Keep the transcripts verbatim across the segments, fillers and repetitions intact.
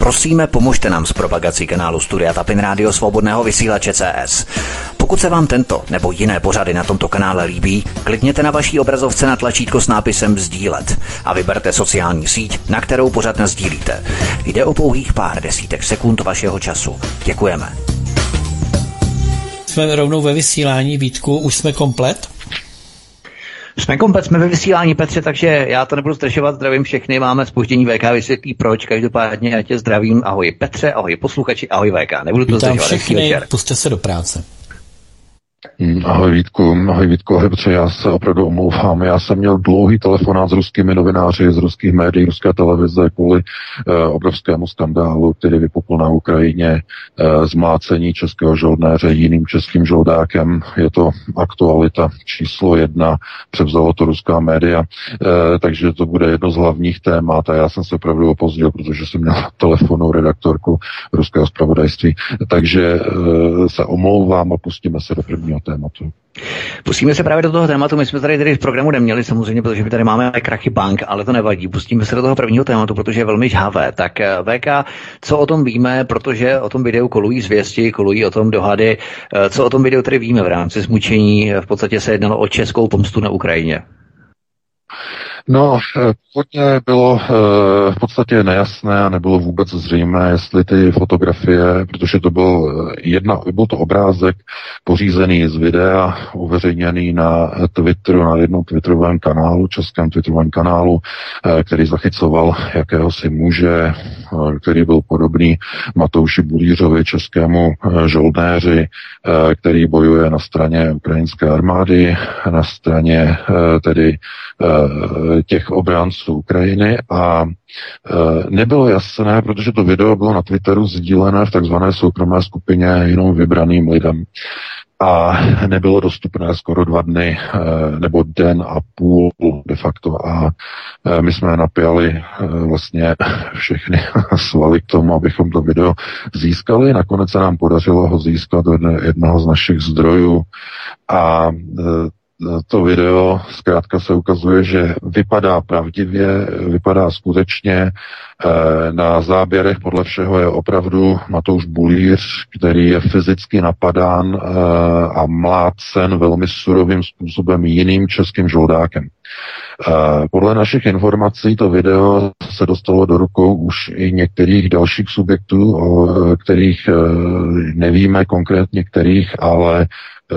Prosíme, pomožte nám s propagací kanálu Studia Tapin rádio Svobodného vysílače C S. Pokud se vám tento nebo jiné pořady na tomto kanále líbí, klikněte na vaší obrazovce na tlačítko s nápisem sdílet a vyberte sociální síť, na kterou pořad nasdílíte. Jde o pouhých pár desítek sekund vašeho času. Děkujeme. Jsme rovnou ve vysílání, Vítku, už jsme komplet? Jsme komplet, jsme ve vysílání, Petře, takže já to nebudu zdržovat, zdravím všechny, máme zpoždění, V K vysvětlí proč, každopádně já tě zdravím, ahoj Petře, ahoj posluchači, ahoj V K, nebudu to zdržovat. Vítám všechny, pusťte se do práce. Ahoj Vítku, ahoj Vítku, ahoj Petře, já se opravdu omlouvám. Já jsem měl dlouhý telefonát s ruskými novináři, z ruských médií, ruská televize kvůli eh, obrovskému skandálu, který vypukl na Ukrajině, eh, zmlácení českého žoldnéře jiným českým žoldákem. Je to aktualita číslo jedna, převzalo to ruská média, eh, takže to bude jedno z hlavních témat a já jsem se opravdu opozdil, protože jsem měl telefonu redaktorku ruského zpravodajství, takže eh, se omlouvám a pustíme se do první tématu. Pustíme se právě do toho tématu, my jsme tady tady v programu neměli samozřejmě, protože my tady máme krachy bank, ale to nevadí, pustíme se do toho prvního tématu, protože je velmi žhavé. Tak V K, co o tom víme, protože o tom videu kolují zvěsti, kolují o tom dohady, co o tom videu tady víme v rámci zmučení, v podstatě se jednalo o českou pomstu na Ukrajině. No, původně bylo e, v podstatě nejasné a nebylo vůbec zřejmé, jestli ty fotografie, protože to byl, jedna, byl to obrázek pořízený z videa, uveřejněný na Twitteru, na jednom twitterovém kanálu, českém twitterovém kanálu, e, který zachycoval jakéhosi muže, e, který byl podobný Matouši Bulířovi, českému e, žoldnéři, e, který bojuje na straně ukrajinské armády, na straně e, tedy e, těch obránců Ukrajiny a e, nebylo jasné, protože to video bylo na Twitteru sdílené v takzvané soukromé skupině jenom vybraným lidem a nebylo dostupné skoro dva dny e, nebo den a půl de facto a e, my jsme napjali e, vlastně všechny svaly k tomu, abychom to video získali. Nakonec se nám podařilo ho získat od jednoho z našich zdrojů a e, to video zkrátka se ukazuje, že vypadá pravdivě, vypadá skutečně. Na záběrech podle všeho je opravdu Matouš Bulíř, který je fyzicky napadán a mlácen velmi surovým způsobem jiným českým žoldákem. Podle našich informací to video se dostalo do rukou už i některých dalších subjektů, o kterých nevíme konkrétně kterých, ale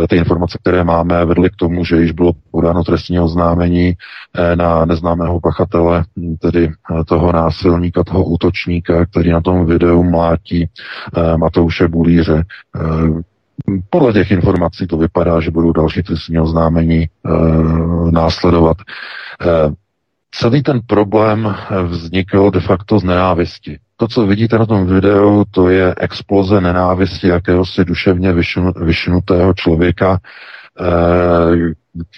ty informace, které máme, vedly k tomu, že již bylo podáno trestní oznámení na neznámého pachatele, tedy toho násilníka, toho útočníka, který na tom videu mlátí Matouše Bulíře. Podle těch informací to vypadá, že budou další trestní oznámení následovat. Celý ten problém vznikl de facto z nenávisti. To, co vidíte na tom videu, to je exploze nenávisti jakéhosi duševně vyšinutého člověka,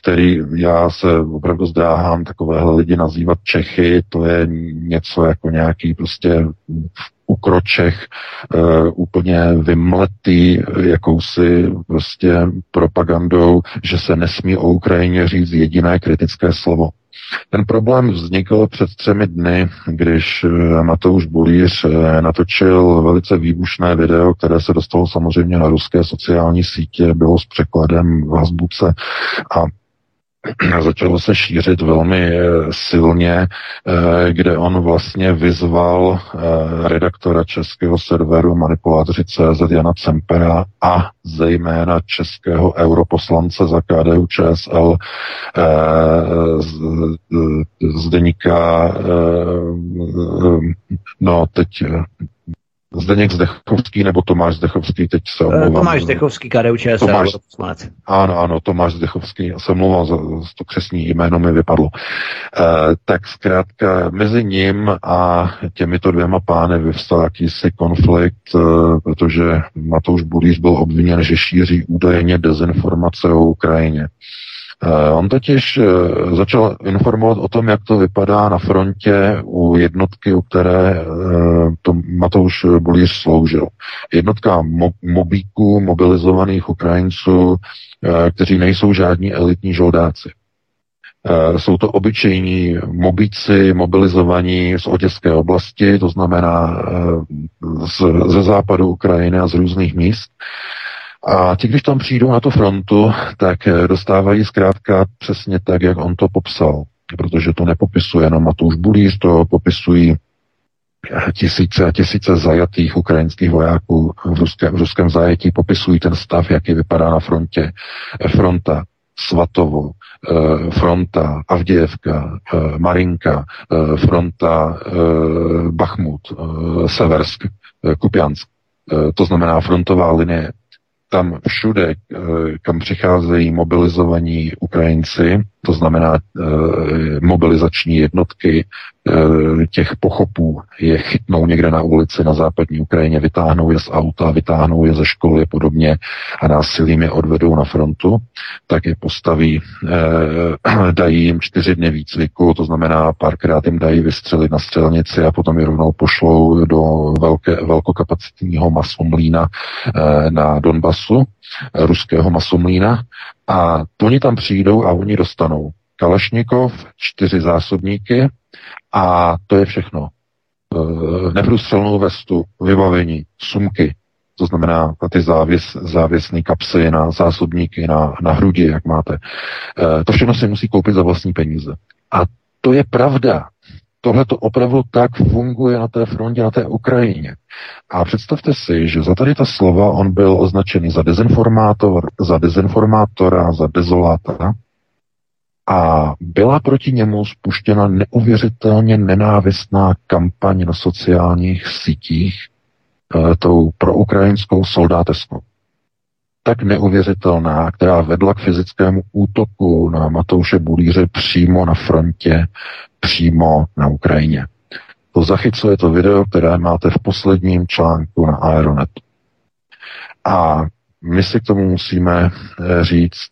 který já se opravdu zdráhám takovéhle lidi nazývat Čechy, to je něco jako nějaký prostě ukročech uh, úplně vymletý jakousi prostě propagandou, že se nesmí o Ukrajině říct jediné kritické slovo. Ten problém vznikl před třemi dny, když Matouš Bulíř natočil velice výbušné video, které se dostalo samozřejmě na ruské sociální sítě, bylo s překladem v Hasbuce a začalo se šířit velmi silně, kde on vlastně vyzval redaktora českého serveru manipulátoři tečka cé zet Jana Cempera a zejména českého europoslance za K D U Č S L z, z deníka, no teď... Zdeněk Zdechovský nebo Tomáš Zdechovský, teď se omlouvám. Tomáš Zdechovský, K D U Č S L. Tomáš... Ano, ano, Tomáš Zdechovský, já se omlouvám, za to křestní jméno mi vypadlo. E, tak zkrátka mezi ním a těmito dvěma pány vyvstal jakýsi konflikt, e, protože Matouš Bulíř byl obviněn, že šíří údajně dezinformace o Ukrajině. On totiž začal informovat o tom, jak to vypadá na frontě u jednotky, u které to Matouš Bulíř sloužil. Jednotka mobíků, mobilizovaných Ukrajinců, kteří nejsou žádní elitní žoldáci. Jsou to obyčejní mobici, mobilizovaní z oděské oblasti, to znamená z, ze západu Ukrajiny a z různých míst. A ti, když tam přijdou na tu frontu, tak dostávají zkrátka přesně tak, jak on to popsal. Protože to nepopisuje jenom Matouš Bulíř, to popisují tisíce a tisíce zajatých ukrajinských vojáků v ruském, v ruském zajetí, popisují ten stav, jaký vypadá na frontě. Fronta Svatovo, fronta Avdějevka, Marinka, fronta Bachmut, Seversk, Kupjansk. To znamená frontová linie. Tam všude, kam přicházejí mobilizovaní Ukrajinci, to znamená mobilizační jednotky těch pochopů, je chytnou někde na ulici na západní Ukrajině, vytáhnou je z auta, vytáhnou je ze školy a podobně a násilím je odvedou na frontu, tak je postaví, dají jim čtyři dny výcviku, to znamená párkrát jim dají vystřelit na střelnici a potom je rovnou pošlou do velké, velkokapacitního masomlína na Donbasu, ruského masomlína, a oni tam přijdou a oni dostanou Kalašnikov, čtyři zásobníky a to je všechno. E, neprůstřelnou vestu, vybavení, sumky, to znamená ty závěs, závěsné kapsy na zásobníky, na, na hrudi, jak máte. E, to všechno si musí koupit za vlastní peníze. A to je pravda. Tohle to opravdu tak funguje na té frontě, na té Ukrajině. A představte si, že za tady ta slova on byl označený za dezinformátor, za dezinformátora, za dezolátora a byla proti němu spuštěna neuvěřitelně nenávistná kampaň na sociálních sítích e, tou proukrajinskou soldáteskou. Tak neuvěřitelná, která vedla k fyzickému útoku na Matouše Bulíře přímo na frontě, přímo na Ukrajině. To zachycuje to video, které máte v posledním článku na Aeronetu. A my si k tomu musíme říct,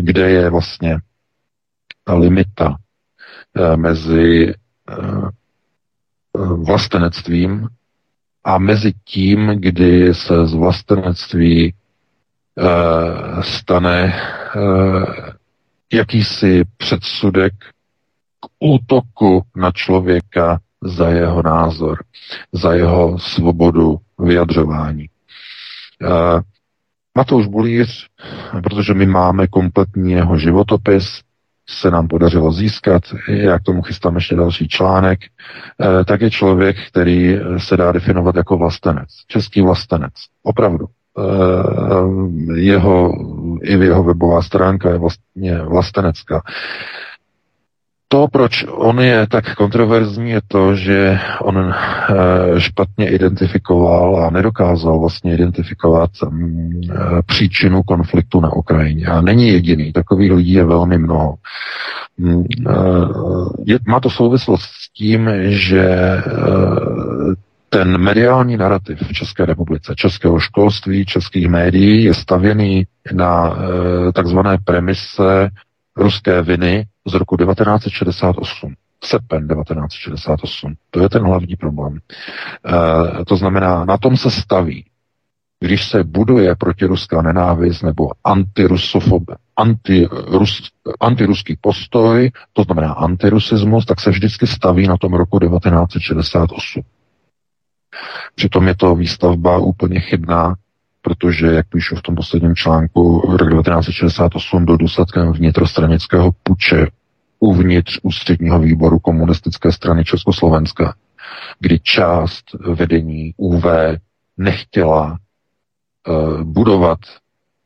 kde je vlastně ta limita mezi vlastenectvím a mezi tím, kdy se z vlastenectví stane jakýsi předsudek k útoku na člověka za jeho názor, za jeho svobodu vyjadřování. Matouš Bulíř, protože my máme kompletní jeho životopis, se nám podařilo získat, já k tomu chystám ještě další článek, tak je člověk, který se dá definovat jako vlastenec, český vlastenec, opravdu. Jeho, i jeho webová stránka je vlastně vlastenecká. To, proč on je tak kontroverzní, je to, že on špatně identifikoval a nedokázal vlastně identifikovat příčinu konfliktu na Ukrajině. A není jediný, takových lidí je velmi mnoho. Je, má to souvislost s tím, že ten mediální narrativ v České republice, českého školství, českých médií je stavěný na e, takzvané premise ruské viny z roku devatenáct set šedesát osm. Srpen devatenáct set šedesát osm. To je ten hlavní problém. E, to znamená, na tom se staví, když se buduje protiruská nenávist nebo antirusofobe, antirus, antiruský postoj, to znamená antirusismus, tak se vždycky staví na tom roku devatenáct set šedesát osm. Přitom je to výstavba úplně chybná, protože, jak píšu v tom posledním článku, rok devatenáct set šedesát osm byl důsledkem vnitrostranického puče uvnitř ústředního výboru komunistické strany Československa, kdy část vedení ú vé nechtěla uh, budovat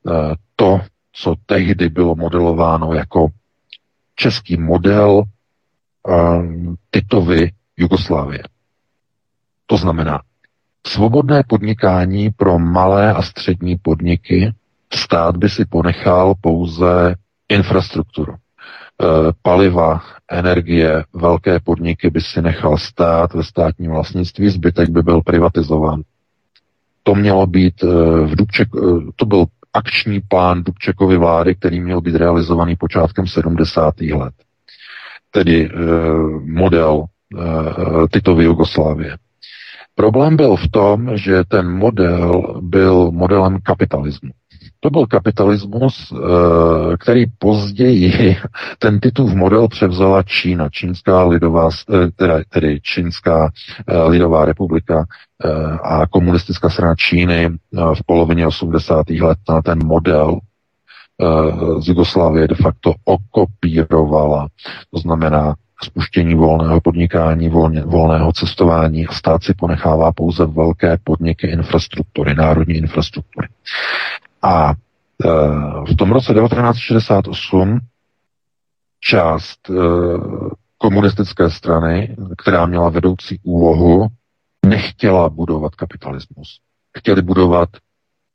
uh, to, co tehdy bylo modelováno jako český model uh, Titovy Jugoslávie. To znamená svobodné podnikání pro malé a střední podniky. Stát by si ponechal pouze infrastrukturu. E, paliva, energie, velké podniky by si nechal stát ve státním vlastnictví, zbytek by byl privatizován. To mělo být e, v Dubček, e, to byl akční plán Dubčekovy vlády, který měl být realizovaný počátkem sedmdesátých let. Tedy e, model e, Titovy Jugoslávie. Problém byl v tom, že ten model byl modelem kapitalismu. To byl kapitalismus, který později ten Titův model převzala Čína, Čínská lidová, tedy, tedy Čínská lidová republika a komunistická strana Číny v polovině osmdesátých let na ten model z Jugoslávie de facto okopírovala. To znamená spuštění volného podnikání, volně, volného cestování a stát si ponechává pouze velké podniky infrastruktury, národní infrastruktury. A e, v tom roce devatenáct set šedesát osm část e, komunistické strany, která měla vedoucí úlohu, nechtěla budovat kapitalismus. Chtěli budovat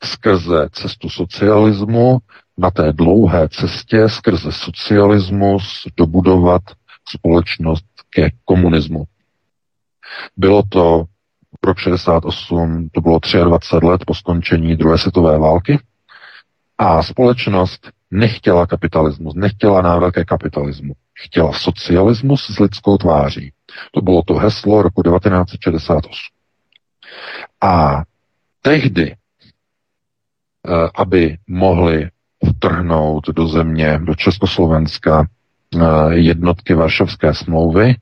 skrze cestu socialismu, na té dlouhé cestě skrze socialismus dobudovat společnost ke komunismu. Bylo to rok šedesát osm, to bylo dvacet tři let po skončení druhé světové války a společnost nechtěla kapitalismus, nechtěla návrat ke kapitalismu, chtěla socialismus s lidskou tváří. To bylo to heslo roku devatenáct set šedesát osm. A tehdy, aby mohli vtrhnout do země, do Československa, jednotky Varšavské smlouvy,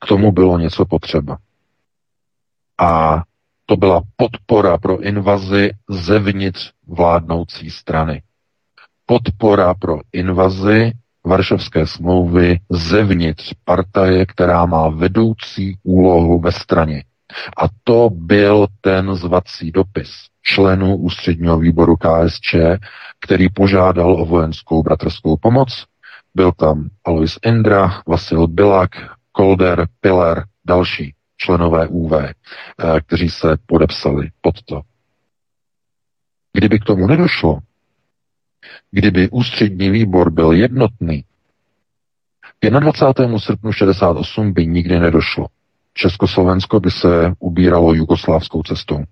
k tomu bylo něco potřeba. A to byla podpora pro invazi zevnitř vládnoucí strany. Podpora pro invazi Varšavské smlouvy zevnitř partaje, která má vedoucí úlohu ve straně. A to byl ten zvací dopis členů ústředního výboru K S Č, který požádal o vojenskou bratrskou pomoc. Byl tam Alois Indra, Vasil Bilak, Kolder, Piller, další členové ÚV, kteří se podepsali pod to. Kdyby k tomu nedošlo, kdyby ústřední výbor byl jednotný, k dvacátému prvnímu srpnu šedesát osm by nikdy nedošlo. Československo by se ubíralo jugoslávskou cestou.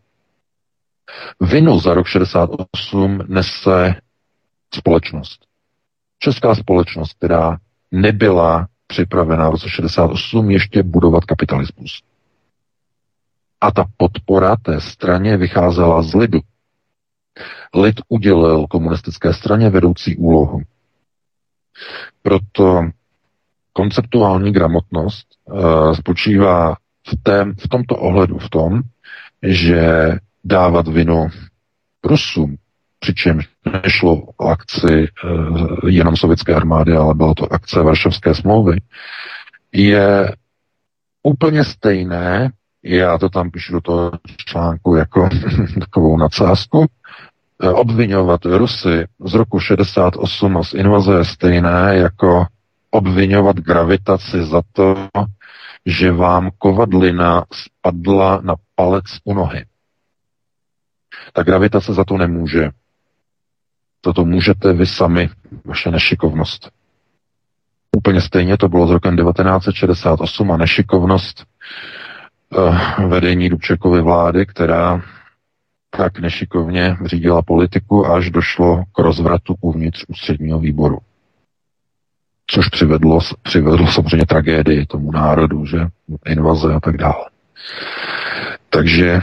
Vinu za rok šedesát osm nese společnost. Česká společnost, která nebyla připravená v roce šedesát osm ještě budovat kapitalismus. A ta podpora té straně vycházela z lidu. Lid udělil komunistické straně vedoucí úlohu. Proto konceptuální gramotnost uh, spočívá v, té, v tomto ohledu v tom, že dávat vinu Rusům, přičemž nešlo o akci uh, jenom sovětské armády, ale byla to akce Varšavské smlouvy, je úplně stejné, já to tam píšu do toho článku jako takovou nadsázku, uh, obvinovat Rusy z roku šedesát osm a z invaze je stejné jako obvinovat gravitaci za to, že vám kovadlina spadla na palec u nohy. Ta gravitace za to nemůže. Za to můžete vy sami, vaše nešikovnost. Úplně stejně to bylo s rokem devatenáct set šedesát osm a nešikovnost eh, vedení Dubčekovy vlády, která tak nešikovně řídila politiku, až došlo k rozvratu uvnitř ústředního výboru. Což přivedlo, přivedlo samozřejmě tragédii tomu národu, že invaze a tak dále. Takže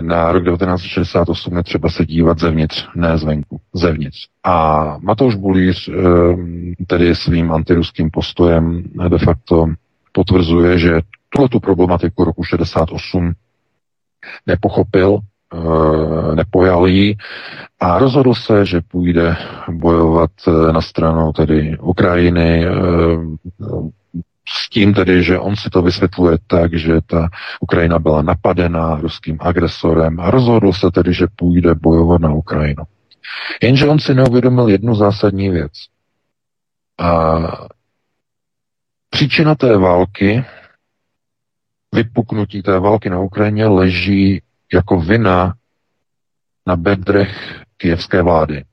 na rok devatenáct set šedesát osm je třeba se dívat zevnitř, ne zvenku, zevnitř. A Matouš Bulíř tedy svým antiruským postojem de facto potvrzuje, že tuhletu problematiku roku šedesát osm nepochopil, nepojal ji a rozhodl se, že půjde bojovat na stranu tedy Ukrajiny s tím tedy, že on si to vysvětluje tak, že ta Ukrajina byla napadena ruským agresorem a rozhodl se tedy, že půjde bojovat na Ukrajinu. Jenže on si neuvědomil jednu zásadní věc. A příčina té války, vypuknutí té války na Ukrajině leží jako vina na bedrech kyjevské vlády.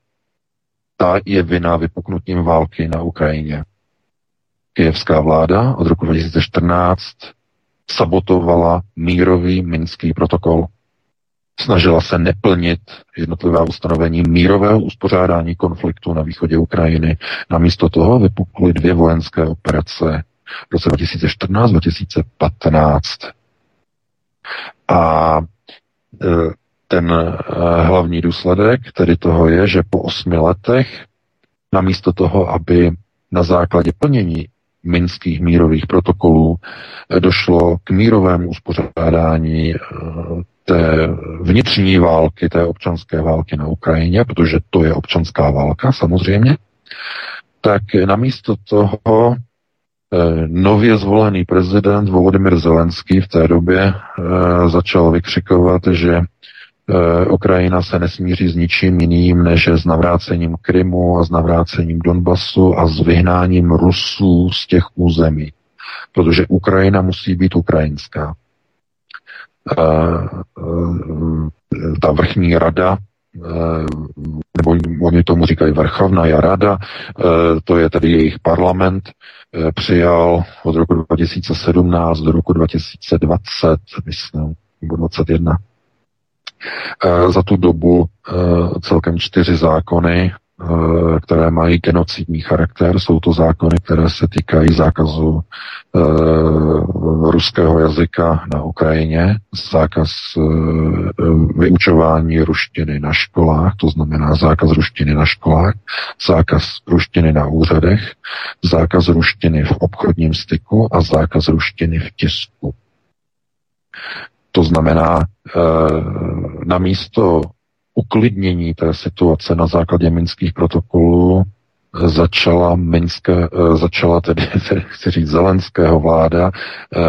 Ta je vina vypuknutím války na Ukrajině. Kyjevská vláda od roku dva tisíce čtrnáct sabotovala mírový minský protokol. Snažila se neplnit jednotlivá ustanovení mírového uspořádání konfliktu na východě Ukrajiny. Namísto toho vypukly dvě vojenské operace v roce dva tisíce čtrnáct dva tisíce patnáct. A Ten hlavní důsledek tedy toho je, že po osmi letech namísto toho, aby na základě plnění minských mírových protokolů došlo k mírovému uspořádání té vnitřní války, té občanské války na Ukrajině, protože to je občanská válka samozřejmě, tak namísto toho nově zvolený prezident Volodymyr Zelenský v té době začal vykřikovat, že Ukrajina se nesmíří s ničím jiným, než s navrácením Krymu a s navrácením Donbasu a s vyhnáním Rusů z těch území. Protože Ukrajina musí být ukrajinská. Ta vrchní rada, nebo oni tomu říkají Verchovná rada, to je tedy jejich parlament, přijal od roku dva tisíce sedmnáct do roku dva tisíce dvacet, myslím, nebo dvacet jedna, za tu dobu celkem čtyři zákony, které mají genocidní charakter. Jsou to zákony, které se týkají zákazu ruského jazyka na Ukrajině, zákaz vyučování ruštiny na školách, to znamená zákaz ruštiny na školách, zákaz ruštiny na úřadech, zákaz ruštiny v obchodním styku a zákaz ruštiny v tisku. To znamená, eh, na místo uklidnění té situace na základě minských protokolů začala, minské, eh, začala tedy, chci říct, Zelenského vláda, eh,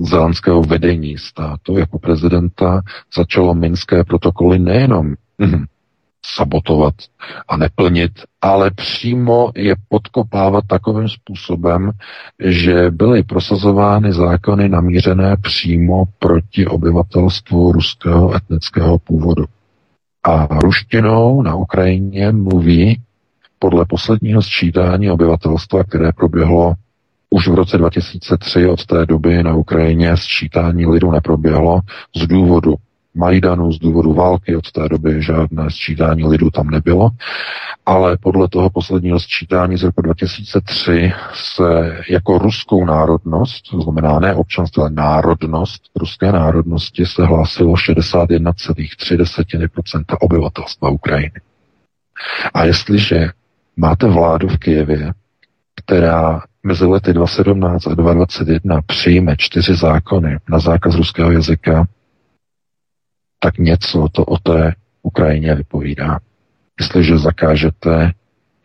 Zelenského vedení státu jako prezidenta, začalo minské protokoly nejenom hm, sabotovat a neplnit, ale přímo je podkopávat takovým způsobem, že byly prosazovány zákony namířené přímo proti obyvatelstvu ruského etnického původu. A ruštinou na Ukrajině mluví podle posledního sčítání obyvatelstva, které proběhlo už v roce dva tisíce tři, od té doby na Ukrajině sčítání lidu neproběhlo z důvodu Majdanu, z důvodu války, od té doby žádné sčítání lidu tam nebylo, ale podle toho posledního sčítání z roku dva tisíce tři se jako ruskou národnost, to znamená ne občanství, ale národnost, ruské národnosti se hlásilo šedesát jedna celá tři procenta obyvatelstva Ukrajiny. A jestliže máte vládu v Kyjevě, která mezi lety dvacet sedmnáct a dvacet dvacet jedna přijme čtyři zákony na zákaz ruského jazyka, tak něco to o té Ukrajině vypovídá. Jestliže zakážete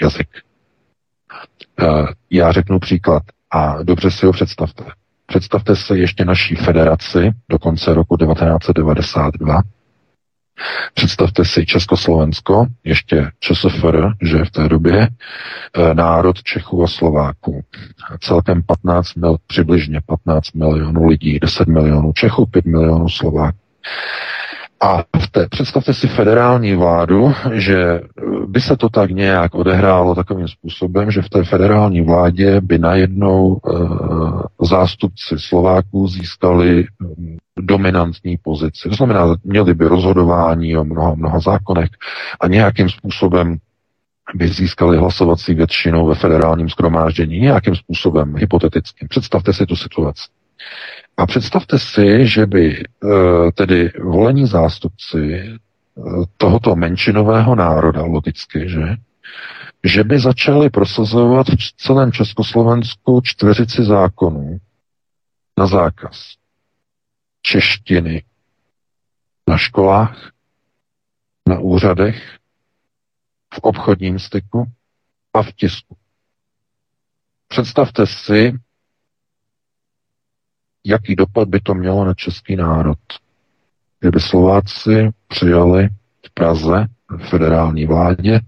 jazyk. Já řeknu příklad a dobře si ho představte. Představte se ještě naší federaci do konce roku devatenáct set devadesát dva. Představte si Československo, ještě ČSFR, že v té době národ Čechů a Slováků. Celkem patnáct mil, přibližně patnáct milionů lidí, deset milionů Čechů, pět milionů Slováků. A v té, představte si federální vládu, že by se to tak nějak odehrálo takovým způsobem, že v té federální vládě by najednou e, zástupci Slováků získali dominantní pozici. To znamená, měli by rozhodování o mnoha, mnoha zákonech a nějakým způsobem by získali hlasovací většinu ve federálním shromáždění, nějakým způsobem hypotetickým. Představte si tu situaci. A představte si, že by tedy volení zástupci tohoto menšinového národa, logicky, že, že by začali prosazovat v celém Československu čtyřicet zákonů na zákaz češtiny na školách, na úřadech, v obchodním styku a v tisku. Představte si, jaký dopad by to mělo na český národ, kdyby Slováci přijali v Praze, v federální vládě,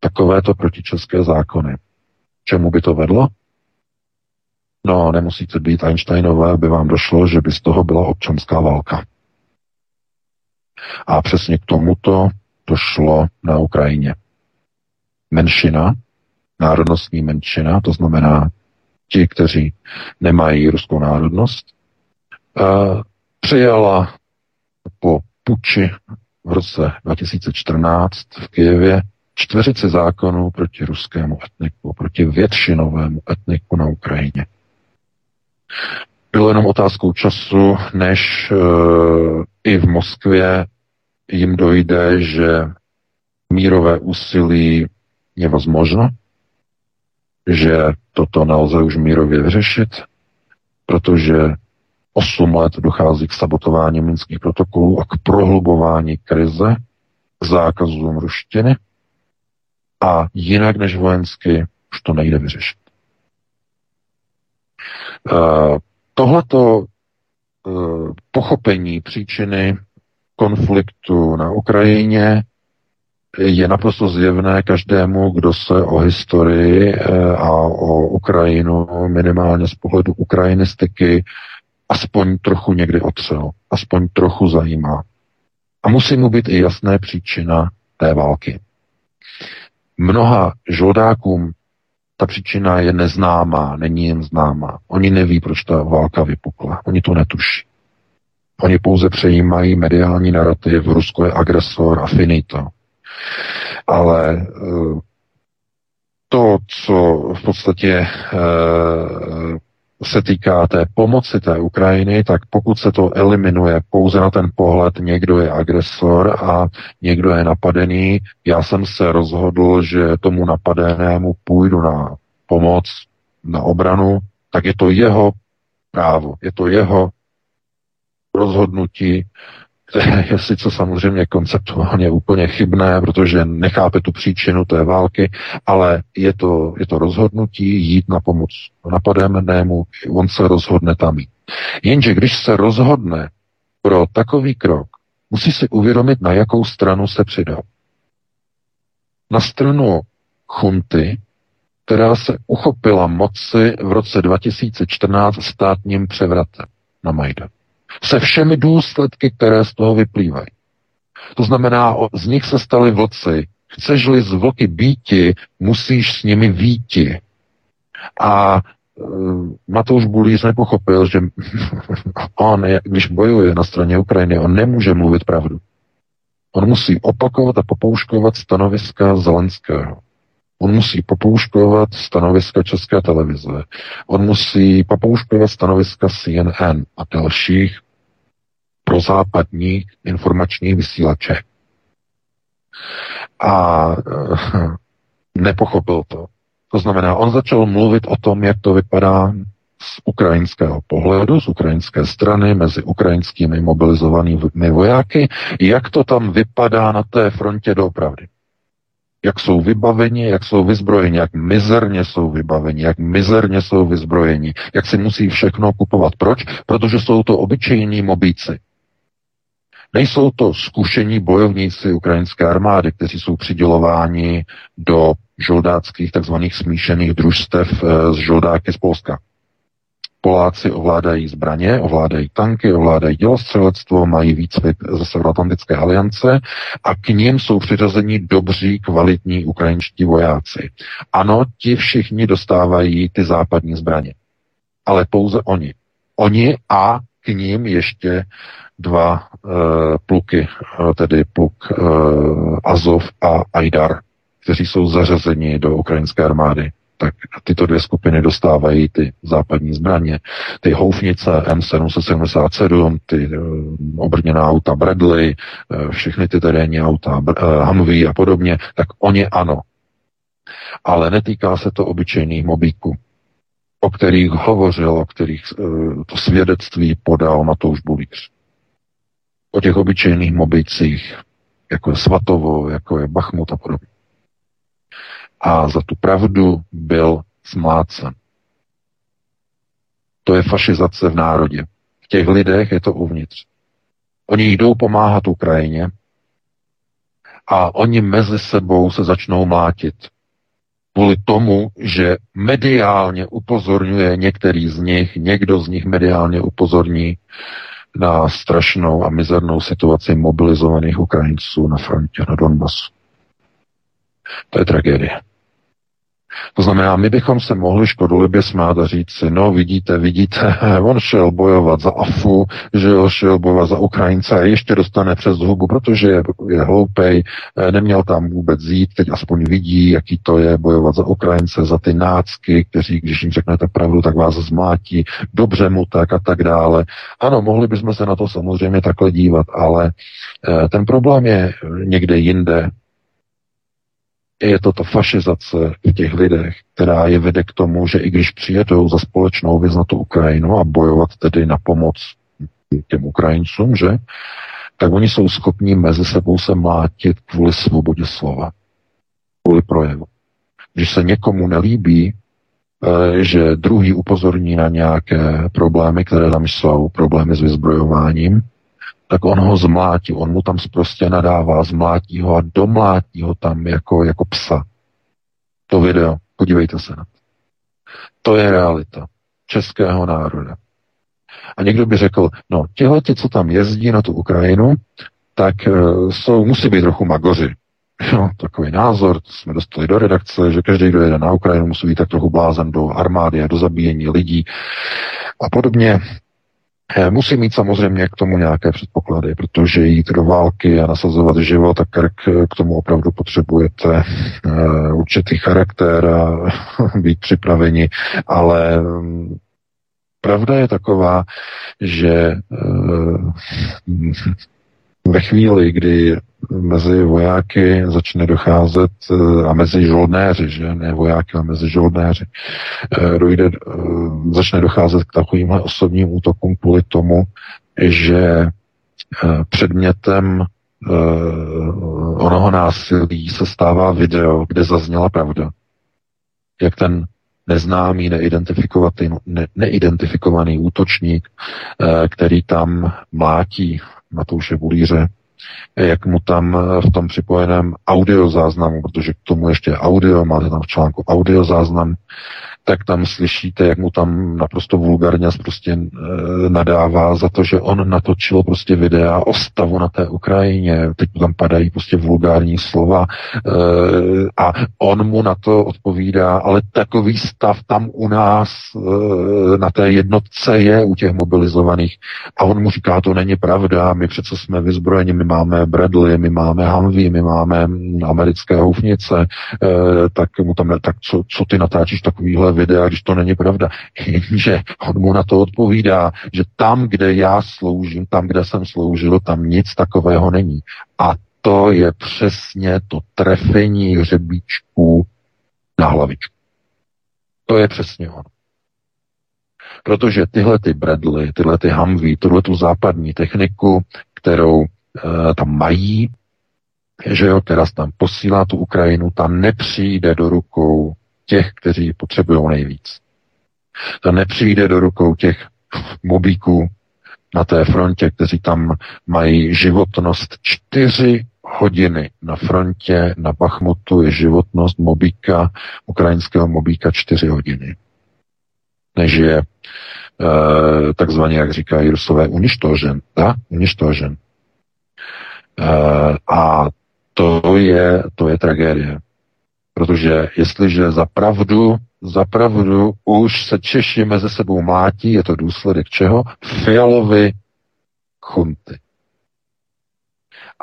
takovéto protičeské zákony. Čemu by to vedlo? No, nemusíte být Einsteinové, aby vám došlo, že by z toho byla občanská válka. A přesně k tomuto došlo na Ukrajině. Menšina, národnostní menšina, to znamená ti, kteří nemají ruskou národnost, přijala po puči v roce dva tisíce čtrnáct v Kyjevě čtyřicet zákonů proti ruskému etniku, proti většinovému etniku na Ukrajině. bylo jenom otázkou času, než uh, i v Moskvě jim dojde, že mírové úsilí je možno, že toto nelze už mírově vyřešit, protože osm let dochází k sabotování minských protokolů a k prohlubování krize, k zákazům ruštiny a jinak než vojensky už to nejde vyřešit. Uh, Tohleto uh, pochopení příčiny konfliktu na Ukrajině je naprosto zjevné každému, kdo se o historii a o Ukrajinu minimálně z pohledu ukrajinistiky aspoň trochu někdy otřel, aspoň trochu zajímá. A musí mu být i jasná příčina té války. Mnoha žoldákům ta příčina je neznámá, není jim známá. Oni neví, proč ta válka vypukla. Oni to netuší. Oni pouze přejímají mediální narrativ, Rusko je agresor a finito. Ale to, co v podstatě se týká té pomoci té Ukrajiny, tak pokud se to eliminuje pouze na ten pohled, někdo je agresor a někdo je napadený, já jsem se rozhodl, že tomu napadenému půjdu na pomoc, na obranu, tak je to jeho právo, je to jeho rozhodnutí, které je sice samozřejmě konceptuálně úplně chybné, protože nechápe tu příčinu té války, ale je to, je to rozhodnutí jít na pomoc napadenému, on se rozhodne tam jít. Jenže když se rozhodne pro takový krok, musí si uvědomit, na jakou stranu se přidal. Na stranu chunty, která se uchopila moci v roce dva tisíce čtrnáct státním převratem na Majdanu. Se všemi důsledky, které z toho vyplývají. To znamená, z nich se staly vlci. Chceš-li z vlky býti, musíš s nimi víti. A Matouš Bulíř nepochopil, že on, když bojuje na straně Ukrajiny, on nemůže mluvit pravdu. On musí opakovat a popouškovat stanoviska Zelenského. On musí popouškovat stanoviska České televize. On musí popouškovat stanoviska C N N a dalších prozápadních informačních vysílaček. A nepochopil to. To znamená, on začal mluvit o tom, jak to vypadá z ukrajinského pohledu, z ukrajinské strany, mezi ukrajinskými mobilizovanými vojáky, jak to tam vypadá na té frontě doopravdy. Jak jsou vybaveni, jak jsou vyzbrojeni, jak mizerně jsou vybaveni, jak mizerně jsou vyzbrojeni, jak si musí všechno kupovat. Proč? Protože jsou to obyčejní mobíci. Nejsou to zkušení bojovníci ukrajinské armády, kteří jsou přidělováni do žoldáckých takzvaných smíšených družstev z žoldáky z Polska. Poláci ovládají zbraně, ovládají tanky, ovládají dělostřelectvo, mají výcvik ze Severoatlantické aliance a k nim jsou přiřazeni dobří, kvalitní ukrajinští vojáci. Ano, ti všichni dostávají ty západní zbraně, ale pouze oni. Oni a k ním ještě dva uh, pluky, tedy pluk uh, Azov a Ajdar, kteří jsou zařazeni do ukrajinské armády. Tak tyto dvě skupiny dostávají ty západní zbraně, ty houfnice M sedm set sedmdesát sedm, ty obrněná auta Bradley, všechny ty terénní auta Humvee a podobně, tak oni ano. Ale netýká se to obyčejných mobíků, o kterých hovořil, o kterých to svědectví podal Matouš Bulíř. O těch obyčejných mobících, jako je Svatovo, jako je Bachmut a podobně. A za tu pravdu byl zmlácen. To je fašizace v národě. V těch lidech je to uvnitř. Oni jdou pomáhat Ukrajině a oni mezi sebou se začnou mlátit. Kvůli tomu, že mediálně upozorňuje některý z nich, někdo z nich mediálně upozorní na strašnou a mizernou situaci mobilizovaných Ukrajinců na frontě na Donbasu. To je tragédie. To znamená, my bychom se mohli škodolibě smát a říct si, no vidíte, vidíte, on šel bojovat za A F U, že šel bojovat za Ukrajince a ještě dostane přes hubu, protože je, je hloupej, neměl tam vůbec jít, teď aspoň vidí, jaký to je bojovat za Ukrajince, za ty nácky, kteří, když jim řeknete pravdu, tak vás zmlátí, dobře mu tak a tak dále. Ano, mohli bychom se na to samozřejmě takhle dívat, ale ten problém je někde jinde. Je to ta fašizace v těch lidech, která je vede k tomu, že i když přijedou za společnou věc na tu Ukrajinu a bojovat tedy na pomoc těm Ukrajincům, že, tak oni jsou schopni mezi sebou se mlátit kvůli svobodě slova, kvůli projevu. Když se někomu nelíbí, že druhý upozorní na nějaké problémy, které tam jsou, problémy s vyzbrojováním, tak on ho zmlátí, on mu tam prostě nadává, zmlátí ho a domlátí ho tam jako, jako psa. To video, podívejte se na to. To je realita českého národa. A někdo by řekl, no, tihleti, co tam jezdí na tu Ukrajinu, tak jsou, musí být trochu magoři. No, takový názor, to jsme dostali do redakce, že každý, kdo jede na Ukrajinu, musí být tak trochu blázen do armády a do zabíjení lidí a podobně. Musí mít samozřejmě k tomu nějaké předpoklady, protože jít do války a nasazovat život a krk, k tomu opravdu potřebujete určitý charakter a být připraveni, ale pravda je taková, že ve chvíli, kdy mezi vojáky začne docházet a mezi žoldnéři, že ne vojáky, ale mezi žoldnéři, dojde, začne docházet k takovýmhle osobním útokům kvůli tomu, že předmětem onoho násilí se stává video, kde zazněla pravda. Jak ten neznámý, neidentifikovaný, ne, neidentifikovaný útočník, který tam mlátí Matouše Bulíře, jak mu tam v tom připojeném audiozáznamu, protože k tomu ještě audio, máte tam v článku audiozáznam, tak tam slyšíte, jak mu tam naprosto vulgárně prostě nadává za to, že on natočil prostě videa o stavu na té Ukrajině, teď mu tam padají prostě vulgární slova a on mu na to odpovídá, ale takový stav tam u nás na té jednotce je u těch mobilizovaných a on mu říká, to není pravda, my přece jsme vyzbrojeni, my máme Bradley, my máme Humvee, my máme americké houfnice, tak mu tam, tak co, co ty natáčíš takovýhle videa, když to není pravda, že on mu na to odpovídá, že tam, kde já sloužím, tam, kde jsem sloužil, tam nic takového není. A to je přesně to trefení hřebíčku na hlavičku. To je přesně ono. Protože tyhle ty Bradley, tyhle ty Humvee, tuhle tu západní techniku, kterou e, tam mají, že jo, která tam posílá tu Ukrajinu, ta nepřijde do rukou těch, kteří ji potřebují nejvíc. Ta nepřijde do rukou těch mobíků na té frontě, kteří tam mají životnost čtyři hodiny. Na frontě, na Bachmutu je životnost mobíka, ukrajinského mobíka čtyři hodiny. Než je e, takzvaně, jak říkají Rusové, uništožen. Da? Uništožen. E, a to je, to je tragédie. Protože jestliže za pravdu, za pravdu už se Češi mezi sebou mlátí, je to důsledek čeho? Fialovy chunty.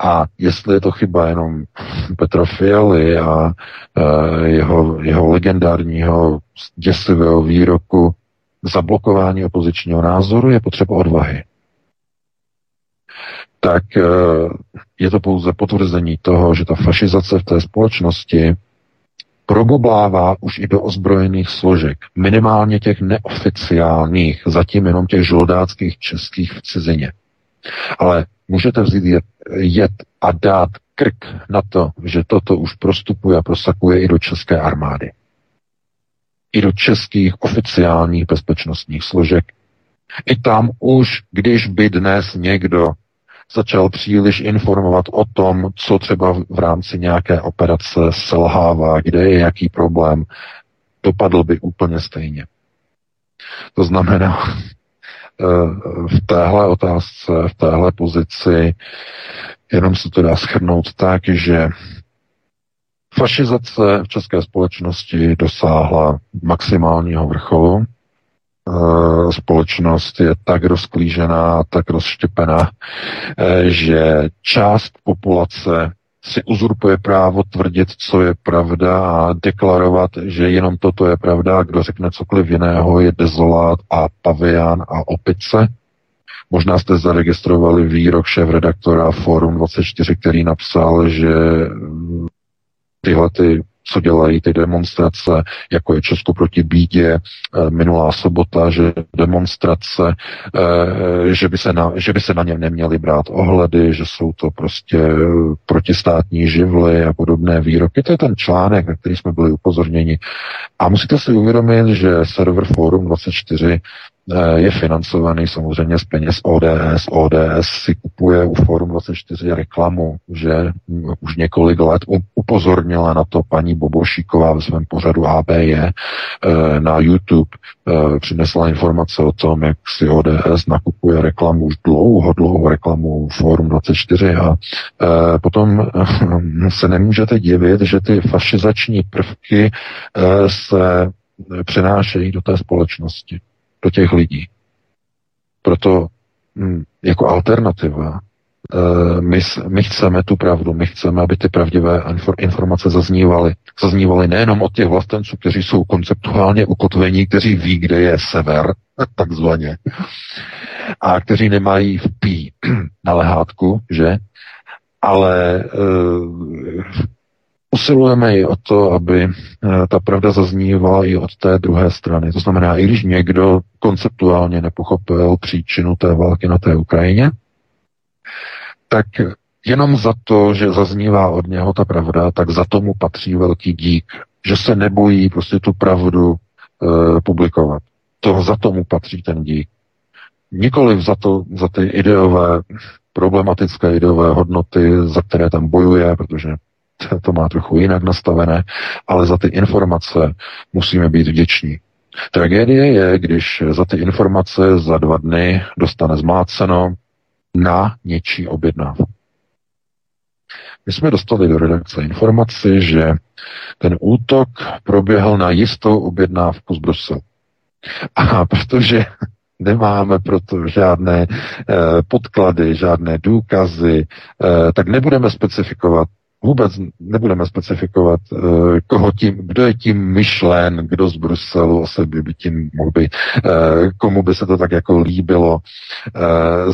A jestli je to chyba jenom Petra Fialy a e, jeho, jeho legendárního děsivého výroku zablokování opozičního názoru, je potřeba odvahy. Tak e, je to pouze potvrzení toho, že ta fašizace v té společnosti proboblává už i do ozbrojených složek, minimálně těch neoficiálních, zatím jenom těch žoldáckých českých v cizině. Ale můžete vzít jet, jet a dát krk na to, že toto už prostupuje a prosakuje i do české armády. I do českých oficiálních bezpečnostních složek. I tam už, když by dnes někdo začal příliš informovat o tom, co třeba v rámci nějaké operace selhává, kde je jaký problém, dopadl by úplně stejně. To znamená, v téhle otázce, v téhle pozici, jenom se to dá shrnout tak, že fašizace v české společnosti dosáhla maximálního vrcholu. Společnost je tak rozklížená, tak rozštěpená, že část populace si uzurpuje právo tvrdit, co je pravda a deklarovat, že jenom toto je pravda a kdo řekne cokoliv jiného je dezolát a pavián a opice. Možná jste zaregistrovali výrok šéfredaktora Forum dvacet čtyři, který napsal, že tyhle ty, co dělají ty demonstrace, jako je Česko proti bídě minulá sobota, že demonstrace, že by se na, že by se na ně neměly brát ohledy, že jsou to prostě protistátní živly a podobné výroky. To je ten článek, na který jsme byli upozorněni. A musíte si uvědomit, že server Forum dvacet čtyři je financovaný samozřejmě z peněz O D S. O D S si kupuje u Forum dvacet čtyři reklamu, že už několik let upozornila na to paní Bobošíková ve svém pořadu A B J na YouTube. Přinesla informace o tom, jak si O D S nakupuje reklamu už dlouho, dlouho reklamu Forum dvacet čtyři a potom se nemůžete divit, že ty fašizační prvky se přenášejí do té společnosti, do těch lidí. Proto jako alternativa my, my chceme tu pravdu, my chceme, aby ty pravdivé informace zaznívaly. Zaznívaly nejenom od těch vlastenců, kteří jsou konceptuálně ukotvení, kteří ví, kde je sever, takzvaně, a kteří nemají v pí na lehátku, že? Ale uh, usilujeme i o to, aby ta pravda zaznívala i od té druhé strany. To znamená, i když někdo konceptuálně nepochopil příčinu té války na té Ukrajině, tak jenom za to, že zaznívá od něho ta pravda, tak za tomu patří velký dík, že se nebojí prostě tu pravdu e, publikovat. To za tomu patří ten dík. Nikoliv za to, za ty ideové, problematické ideové hodnoty, za které tam bojuje, protože to má trochu jinak nastavené, ale za ty informace musíme být vděční. Tragédie je, když za ty informace za dva dny dostane zmáceno na něčí objednávku. My jsme dostali do redakce informaci, že ten útok proběhl na jistou objednávku z Bruselu. A protože nemáme proto žádné eh, podklady, žádné důkazy, eh, tak nebudeme specifikovat Vůbec nebudeme specifikovat, koho tím, kdo je tím myšlen, kdo z Bruselu asi by tím mohl být, komu by se to tak jako líbilo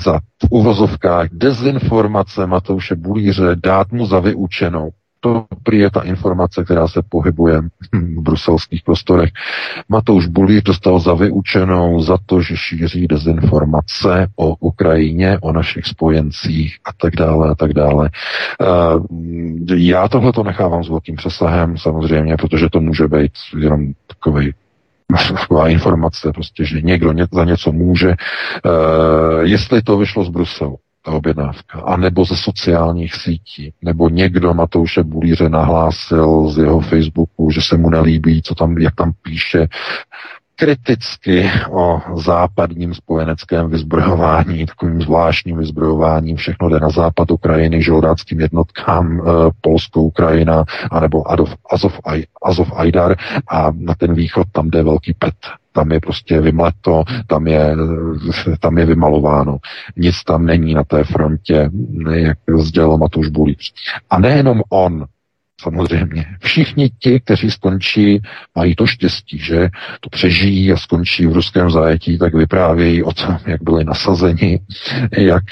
za v uvozovkách dezinformace Matouše Bulíře dát mu za vyučenou. To prý je ta informace, která se pohybuje v bruselských prostorech. Matouš Bulíř dostal za vyučenou za to, že šíří dezinformace o Ukrajině, o našich spojencích a tak dále a tak dále. Já tohle to nechávám s velkým přesahem samozřejmě, protože to může být jenom takový taková informace, prostě, že někdo za něco může, jestli to vyšlo z Bruselu. Ta objednávka, anebo ze sociálních sítí, nebo někdo Matouše Bulíře nahlásil z jeho Facebooku, že se mu nelíbí, co tam, jak tam píše kriticky o západním spojeneckém vyzbrojování, takovým zvláštním vyzbrojováním, všechno jde na západ Ukrajiny, žoldáckým jednotkám, e, Polsko, Ukrajina, anebo Adov, Azov, Azov Ajdar a na ten východ tam jde velký pet. Tam je prostě vymleto, tam je, tam je vymalováno. Nic tam není na té frontě, jak sdělil Matouš Bulíř. A nejenom on, samozřejmě. Všichni ti, kteří skončí, mají to štěstí, že to přežijí a skončí v ruském zajetí, tak vyprávějí o tom, jak byli nasazeni, jak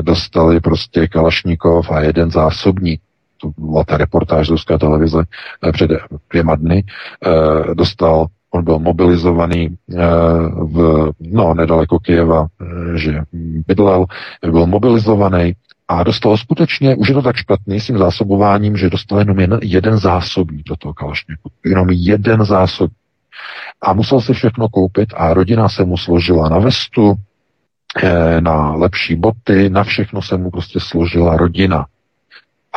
dostali prostě Kalašnikov a jeden zásobník. To byla ta reportáž z České televize před dvěma dny. Dostal On byl mobilizovaný v, no, nedaleko Kyjeva, že bydlel, byl mobilizovaný a dostal skutečně, už je to tak špatný s tím zásobováním, že dostal jenom jeden, jeden zásobník do toho kalašníku. Jenom jeden zásobník. A musel si všechno koupit a rodina se mu složila na vestu, na lepší boty, na všechno se mu prostě složila rodina.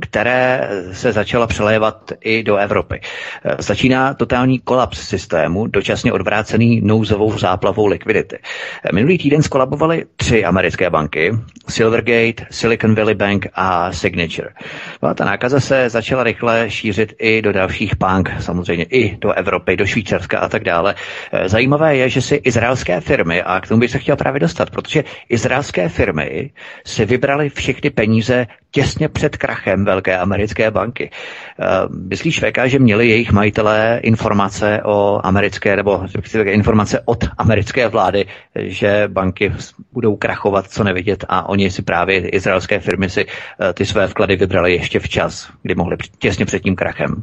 které se začala přelévat i do Evropy. Začíná totální kolaps systému, dočasně odvrácený nouzovou záplavou likvidity. Minulý týden skolabovaly tři americké banky, Silvergate, Silicon Valley Bank a Signature. A ta nákaza se začala rychle šířit i do dalších bank, samozřejmě i do Evropy, do Švýcarska a tak dále. Zajímavé je, že si izraelské firmy, a k tomu bych se chtěl právě dostat, protože izraelské firmy si vybraly všechny peníze těsně před krachem velké americké banky. Myslíš, V K, že měli jejich majitelé informace o americké, nebo informace od americké vlády, že banky budou krachovat, co nevidět, a oni si právě, izraelské firmy si ty své vklady vybrali ještě včas, kdy mohli těsně před tím krachem?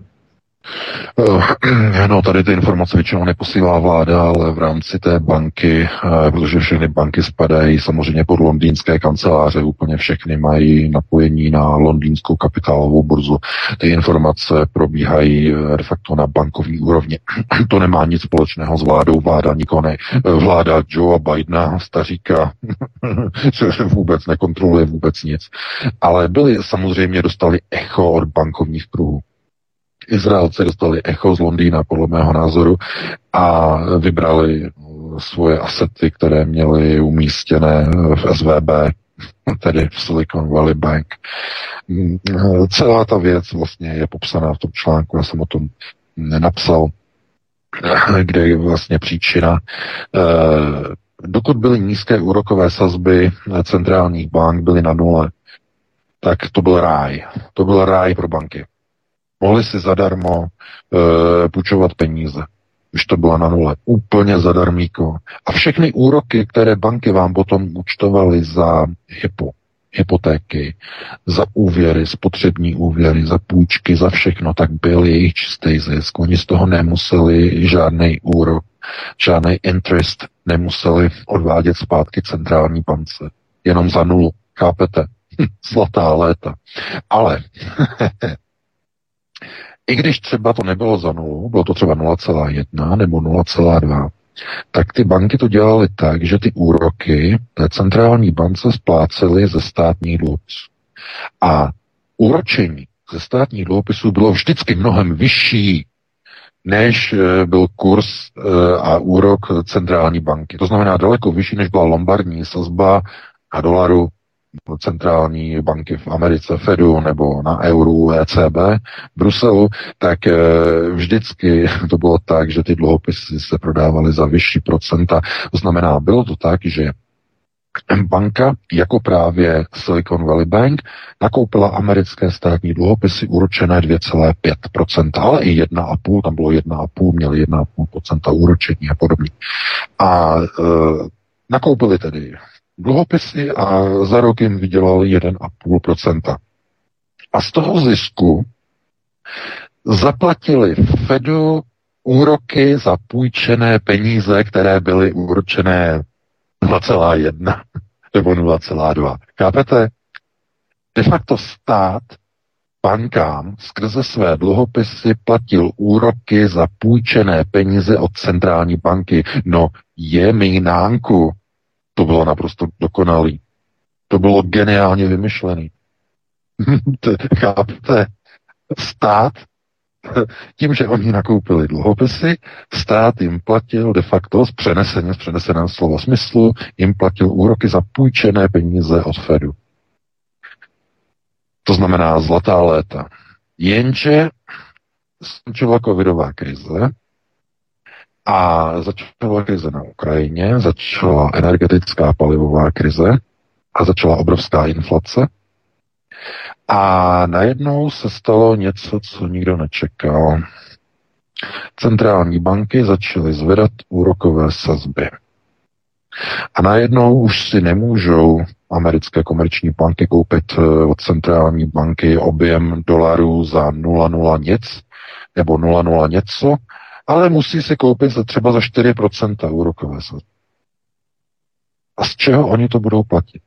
No, tady ty informace většinou neposílá vláda, ale v rámci té banky, protože všechny banky spadají samozřejmě pod londýnské kanceláře, úplně všechny mají napojení na londýnskou kapitálovou burzu. Ty informace probíhají de facto na bankovní úrovni. To nemá nic společného s vládou, vláda nikoho ne. Vláda Joea Bidena, staříka, vůbec nekontroluje vůbec nic. Ale byli samozřejmě dostali echo od bankovních kruhů. Izraelci dostali echo z Londýna, podle mého názoru, a vybrali svoje asety, které měly umístěné v S V B, tedy v Silicon Valley Bank. Celá ta věc vlastně je popsaná v tom článku, já jsem o tom nenapsal, kde je vlastně příčina. Dokud byly nízké úrokové sazby centrálních bank, byly na nule, tak to byl ráj. To byl ráj pro banky. Mohli si zadarmo e, půjčovat peníze, když to bylo na nule. Úplně zadarmíko. A všechny úroky, které banky vám potom účtovaly za hypo, hypotéky, za úvěry, spotřební úvěry, za půjčky, za všechno, tak byl jejich čistý zisk. Oni z toho nemuseli žádný úrok, žádný interest, nemuseli odvádět zpátky centrální bance. Jenom za nulu. Chápete? Zlatá léta. Ale... I když třeba to nebylo za nulu, bylo to třeba nula celá jedna nebo nula celá dva, tak ty banky to dělaly tak, že ty úroky té centrální bance splácely ze státních dluhopisů. A úročení ze státních dluhopisů bylo vždycky mnohem vyšší, než byl kurz a úrok centrální banky. To znamená daleko vyšší, než byla lombardní sazba na dolaru centrální banky v Americe, Fedu nebo na euru, E C B v Bruselu, tak vždycky to bylo tak, že ty dluhopisy se prodávaly za vyšší procenta. To znamená, bylo to tak, že banka, jako právě Silicon Valley Bank, nakoupila americké státní dluhopisy úročené dvě celá pět procenta, ale i jedna celá pět procenta, tam bylo jedna celá pět procenta, měli jedna celá pět procenta úročení a podobně. A e, nakoupili tedy dluhopisy a za rok jim vydělali jedna celá pět procenta. A z toho zisku zaplatili Fedu úroky za půjčené peníze, které byly úročené nula celá jedna nebo nula celá dva. Chápete? De facto stát bankám skrze své dluhopisy platil úroky za půjčené peníze od centrální banky. No je minánku. To bylo naprosto dokonalý. To bylo geniálně vymyšlený. Chápete? Stát tím, že oni nakoupili dluhopisy, stát jim platil de facto z přeneseného, z přeneseného slova smyslu, jim platil úroky za půjčené peníze od Fedu. To znamená zlatá léta. Jenže skončila covidová krize a začala krize na Ukrajině, začala energetická palivová krize a začala obrovská inflace. A najednou se stalo něco, co nikdo nečekal. Centrální banky začaly zvedat úrokové sazby. A najednou už si nemůžou americké komerční banky koupit od centrální banky objem dolarů za nula celá nula nic, nebo nula celá nula něco, ale musí si koupit za třeba za čtyři procenta úrokové sazby. A z čeho oni to budou platit?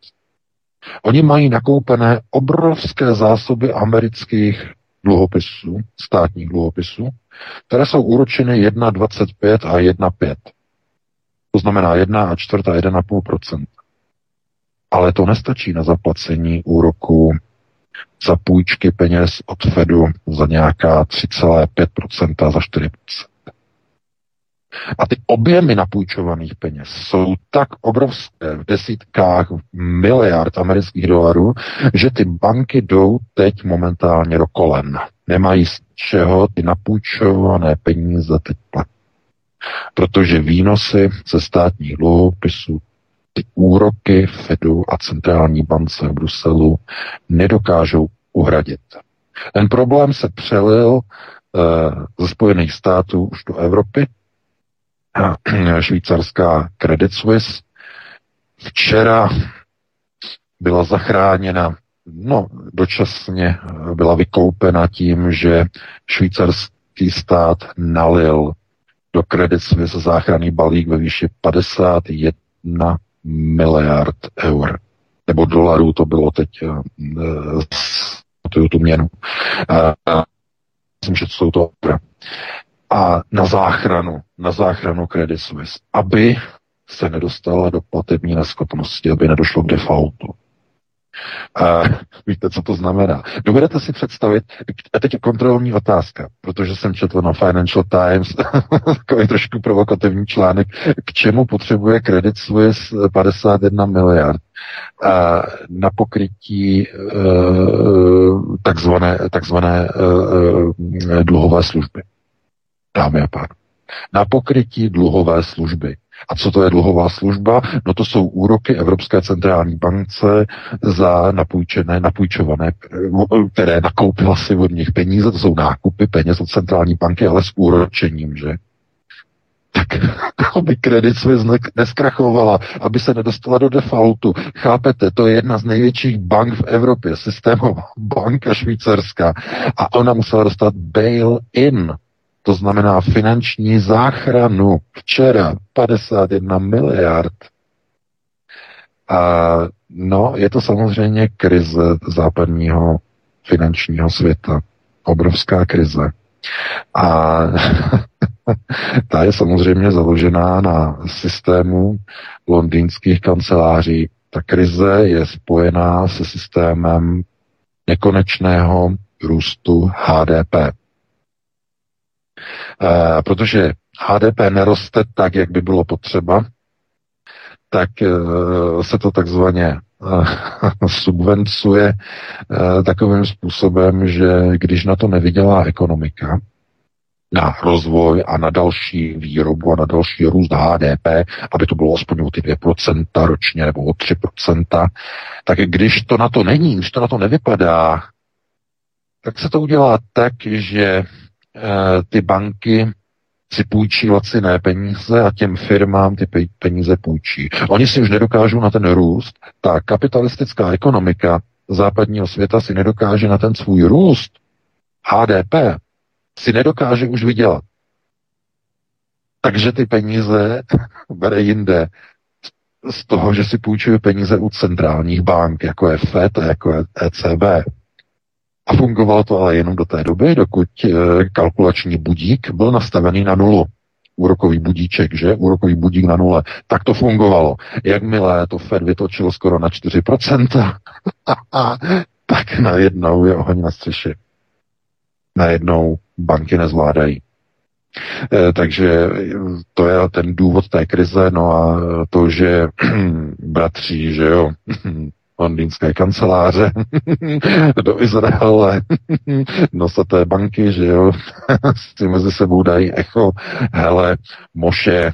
Oni mají nakoupené obrovské zásoby amerických dluhopisů, státních dluhopisů, které jsou úročeny jedna celá dvacet pět a jedna celá pět. To znamená jedna celá čtyři a jedna celá pět procenta. Ale to nestačí na zaplacení úroku za půjčky peněz od Fedu za nějaká tři celá pět procenta, za čtyři procenta. A ty objemy napůjčovaných peněz jsou tak obrovské v desítkách miliard amerických dolarů, že ty banky jdou teď momentálně do kolen. Nemají z čeho ty napůjčované peníze teď platit. Protože výnosy ze státních dluhopisů, ty úroky Fedu a centrální bance v Bruselu nedokážou uhradit. Ten problém se přelil ze Spojených států už do Evropy. Švýcarská Credit Suisse včera byla zachráněna, no dočasně byla vykoupena tím, že švýcarský stát nalil do Credit Suisse záchranný balík ve výši padesát jedna miliard eur. Nebo dolarů to bylo teď tu, tu měnu. Myslím, že jsou to opravdu. A na záchranu, na záchranu Credit Suisse, aby se nedostala do platební neschopnosti, aby nedošlo k defaultu. A víte, co to znamená? Dovedete si představit, a teď kontrolní otázka, protože jsem četl na Financial Times, takový trošku provokativní článek, k čemu potřebuje Credit Suisse padesát jedna miliard a na pokrytí uh, takzvané, takzvané uh, dluhové služby. Dámy a pán, na pokrytí dluhové služby. A co to je dluhová služba? No to jsou úroky Evropské centrální bance za napůjčené, napůjčované, které nakoupila si od nich peníze, to jsou nákupy peněz od centrální banky, ale s úročením, že? Tak aby Credit Suisse neskrachovala, aby se nedostala do defaultu. Chápete, to je jedna z největších bank v Evropě, systémová banka švýcarská. A ona musela dostat bail-in. To znamená finanční záchranu. Včera padesát jedna miliard. A no, je to samozřejmě krize západního finančního světa. Obrovská krize. A ta je samozřejmě založená na systému londýnských kanceláří. Ta krize je spojená se systémem nekonečného růstu H D P. Uh, protože H D P neroste tak, jak by bylo potřeba, tak uh, se to takzvaně subvencuje takovým způsobem, že když na to nevydělá ekonomika, na rozvoj a na další výrobu a na další růst H D P, aby to bylo aspoň o ty dvě procenta ročně nebo o tři procenta, tak když to na to není, když to na to nevypadá, tak se to udělá tak, že e, ty banky si půjčí laciné peníze a těm firmám ty peníze půjčí. Oni si už nedokážou na ten růst, ta kapitalistická ekonomika západního světa si nedokáže na ten svůj růst H D P si nedokáže už vydělat. Takže ty peníze bere jinde z toho, že si půjčuje peníze u centrálních bank, jako je Fed a jako je E C B. A fungovalo to ale jenom do té doby, dokud kalkulační budík byl nastavený na nulu. Úrokový budíček, že? Úrokový budík na nule. Tak to fungovalo. Jakmile to Fed vytočilo skoro na čtyři procenta, tak najednou je oheň na střeše. Najednou banky nezvládají. E, takže to je ten důvod té krize, no a to, že bratří, že jo, londýnské kanceláře do Izraele, nosaté banky, že jo, si mezi sebou dají echo, hele, Moše,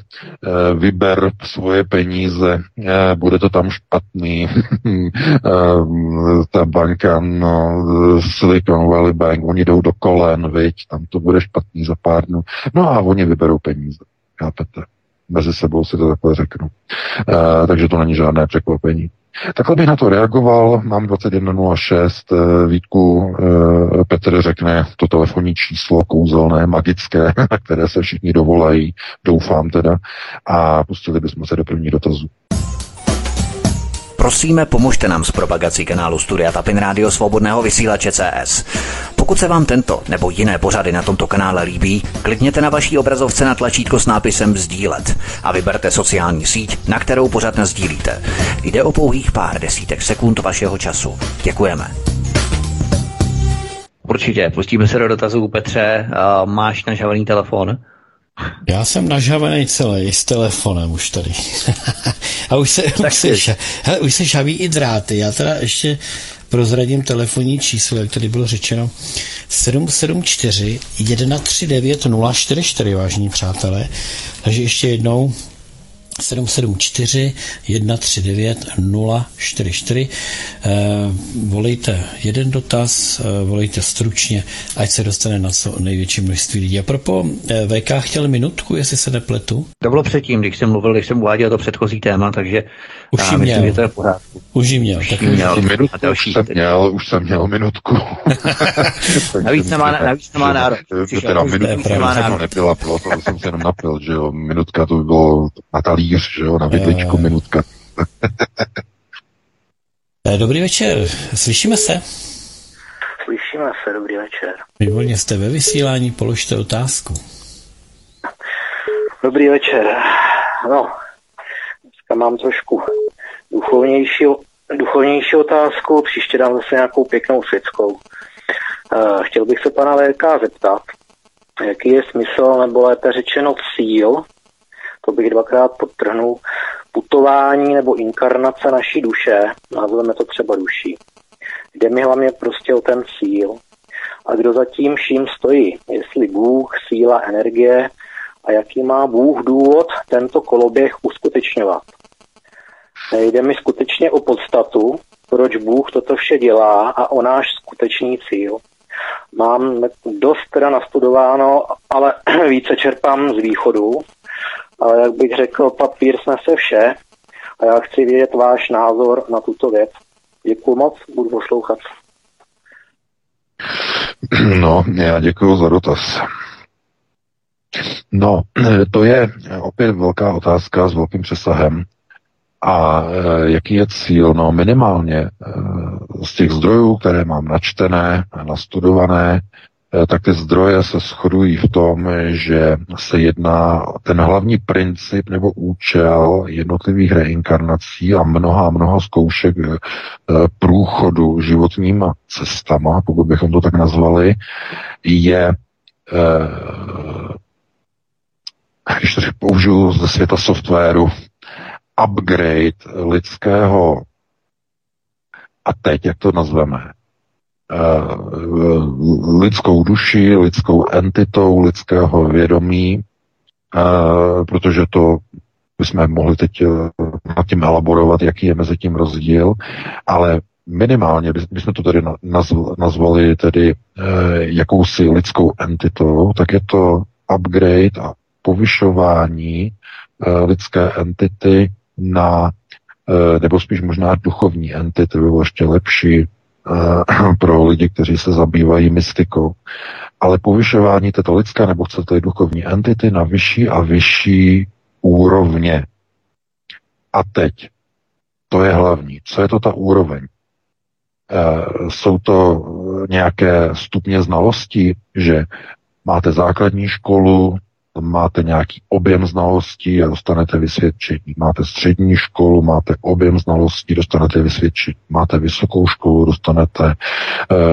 vyber svoje peníze, bude to tam špatný, ta banka, no, Silicon Valley Bank, oni jdou do kolen, viď, tam to bude špatný za pár dnů, no a oni vyberou peníze, chápete, mezi sebou si to takhle řeknu, takže to není žádné překvapení. Takhle bych na to reagoval, mám dvacet jedna nula šest, Vítku, Petr řekne to telefonní číslo kouzelné, magické, které se všichni dovolají, doufám teda, a pustili bychom se do první dotazu. Prosíme, pomožte nám s propagací kanálu Studia Tapin Rádio Svobodného vysílače C S. Pokud se vám tento nebo jiné pořady na tomto kanále líbí, klikněte na vaší obrazovce na tlačítko s nápisem sdílet a vyberte sociální síť, na kterou pořad nasdílíte. Jde o pouhých pár desítek sekund vašeho času. Děkujeme. Určitě, pustíme se do dotazů. Petře, máš nažhavený telefon? Já jsem nažhavený celý s telefonem už tady. A už se, už, se ša, hele, už se šaví i dráty. Já teda ještě prozradím telefonní číslo, jak tady bylo řečeno. sedm sedm čtyři jedna tři devět nula čtyři čtyři, vážní přátelé. Takže ještě jednou sedm sedm čtyři jedna tři devět nula čtyři čtyři. Eh, volejte jeden dotaz, eh, volejte stručně, ať se dostane na co největší množství lidí. A propo, eh, V K chtěl minutku, jestli se nepletu. To bylo předtím, když jsem mluvil, když jsem uváděl to předchozí téma, takže už jim měl. Myslím, že to je v pořádku. Už jim měl. Už, jim měl. Minutku, další, už, jsem měl, už jsem měl minutku. Navíc nemá, navíc nemá nárok. Teda minutka jsem ho nepila, proto jsem se jenom napil, že jo. Minutka to by bylo na talíř, že jo, na vidličku minutka. Dobrý večer, slyšíme se? Slyšíme se, dobrý večer. Výborně, jste ve vysílání, položte otázku. Dobrý večer. No, mám trošku duchovnější, duchovnější otázku, příště dám zase nějakou pěknou světskou. E, chtěl bych se pana V K zeptat, jaký je smysl, nebo lépe řečeno cíl, to bych dvakrát podtrhnul, putování nebo inkarnace naší duše, nazveme to třeba duší. Jde mi hlavně prostě o ten cíl. A kdo za tím vším stojí, jestli Bůh, síla, energie, a jaký má Bůh důvod tento koloběh uskutečňovat. Nejde mi skutečně o podstatu, proč Bůh toto vše dělá a o náš skutečný cíl. Mám dost teda nastudováno, ale více čerpám z východu, ale jak bych řekl, papír snese vše a já chci vědět váš názor na tuto věc. Děkuju moc, budu poslouchat. No, já děkuju za dotaz. No, to je opět velká otázka s velkým přesahem. A jaký je cíl? No, minimálně z těch zdrojů, které mám načtené, nastudované, tak ty zdroje se shodují v tom, že se jedná ten hlavní princip nebo účel jednotlivých reinkarnací a mnoha, mnoha zkoušek průchodu životníma cestama, pokud bychom to tak nazvali, je... když to použiju ze světa softwaru, upgrade lidského a teď, jak to nazveme, uh, lidskou duši, lidskou entitou, lidského vědomí, uh, protože to bychom mohli teď uh, nad tím elaborovat, jaký je mezi tím rozdíl, ale minimálně bychom to tady nazvali tedy uh, jakousi lidskou entitou, tak je to upgrade a povyšování uh, lidské entity na, uh, nebo spíš možná duchovní entity, by bylo ještě lepší uh, pro lidi, kteří se zabývají mystikou. Ale povyšování této lidské, nebo chcete duchovní entity na vyšší a vyšší úrovně. A teď, to je hlavní. Co je to ta úroveň? Uh, jsou to nějaké stupně znalosti, že máte základní školu, máte nějaký objem znalostí a dostanete vysvědčení. Máte střední školu, máte objem znalostí, dostanete vysvědčení. Máte vysokou školu, dostanete eh,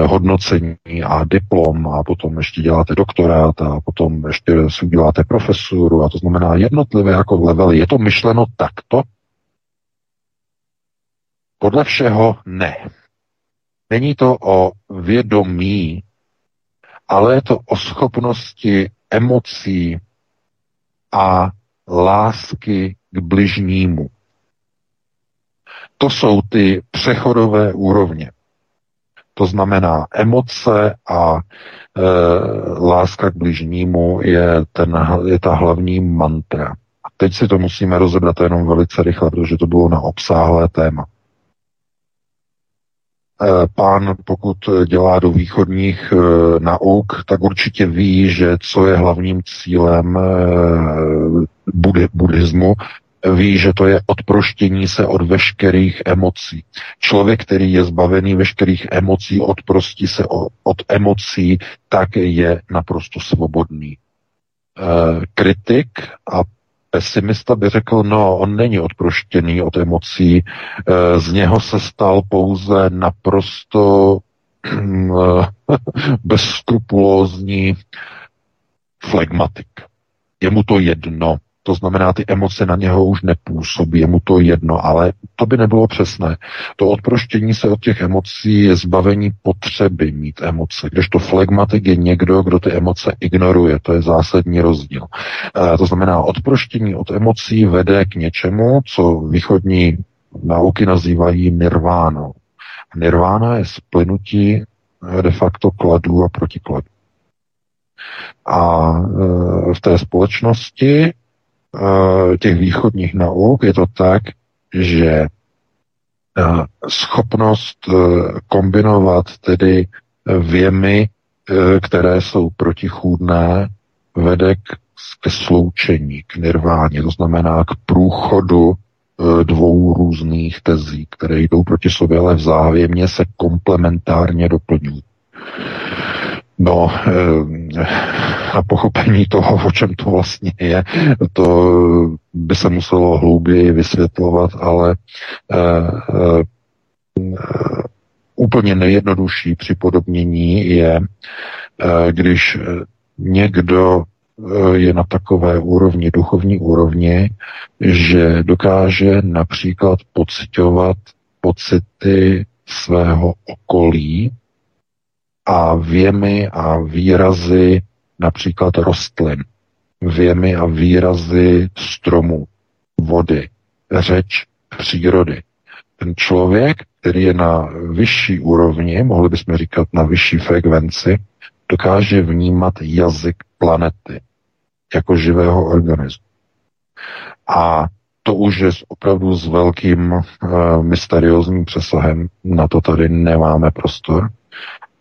hodnocení a diplom a potom ještě děláte doktorát a potom ještě si uděláte profesuru a to znamená jednotlivé jako levely. Je to myšleno takto? Podle všeho ne. Není to o vědomí, ale je to o schopnosti emocí a lásky k bližnímu. To jsou ty přechodové úrovně. To znamená, emoce a e, láska k bližnímu je, ten, je ta hlavní mantra. A teď si to musíme rozebrat jenom velice rychle, protože to bylo na obsáhlé téma. Pán, pokud dělá do východních e, nauk, tak určitě ví, že co je hlavním cílem e, budi- buddhismu, ví, že to je odproštění se od veškerých emocí. Člověk, který je zbavený veškerých emocí, odprostí se o, od emocí, tak je naprosto svobodný. E, kritik a pesimista by řekl, no, on není odproštěný od emocí, z něho se stal pouze naprosto bezskrupulózní flegmatik. Je mu to jedno, to znamená, ty emoce na něho už nepůsobí, je mu to jedno, ale to by nebylo přesné. To odproštění se od těch emocí je zbavení potřeby mít emoce, kdežto flegmatik je někdo, kdo ty emoce ignoruje, to je zásadní rozdíl. E, to znamená, odproštění od emocí vede k něčemu, co východní nauky nazývají nirvánou. Nirvána je splynutí de facto kladů a protikladů. A e, v té společnosti těch východních nauk je to tak, že schopnost kombinovat tedy věmy, které jsou protichůdné, vede ke sloučení, k nirváně, to znamená k průchodu dvou různých tezí, které jdou proti sobě, ale vzájemně se komplementárně doplňují. No, na pochopení toho, o čem to vlastně je, to by se muselo hlouběji vysvětlovat, ale uh, uh, úplně nejjednodušší připodobnění je, uh, když někdo je na takové úrovni, duchovní úrovni, že dokáže například pociťovat pocity svého okolí, a věmy a výrazy například rostlin, věmy a výrazy stromů, vody, řeč přírody. Ten člověk, který je na vyšší úrovni, mohli bychom říkat na vyšší frekvenci, dokáže vnímat jazyk planety jako živého organismu. A to už je opravdu s velkým e, mysteriózním přesahem, na to tady nemáme prostor.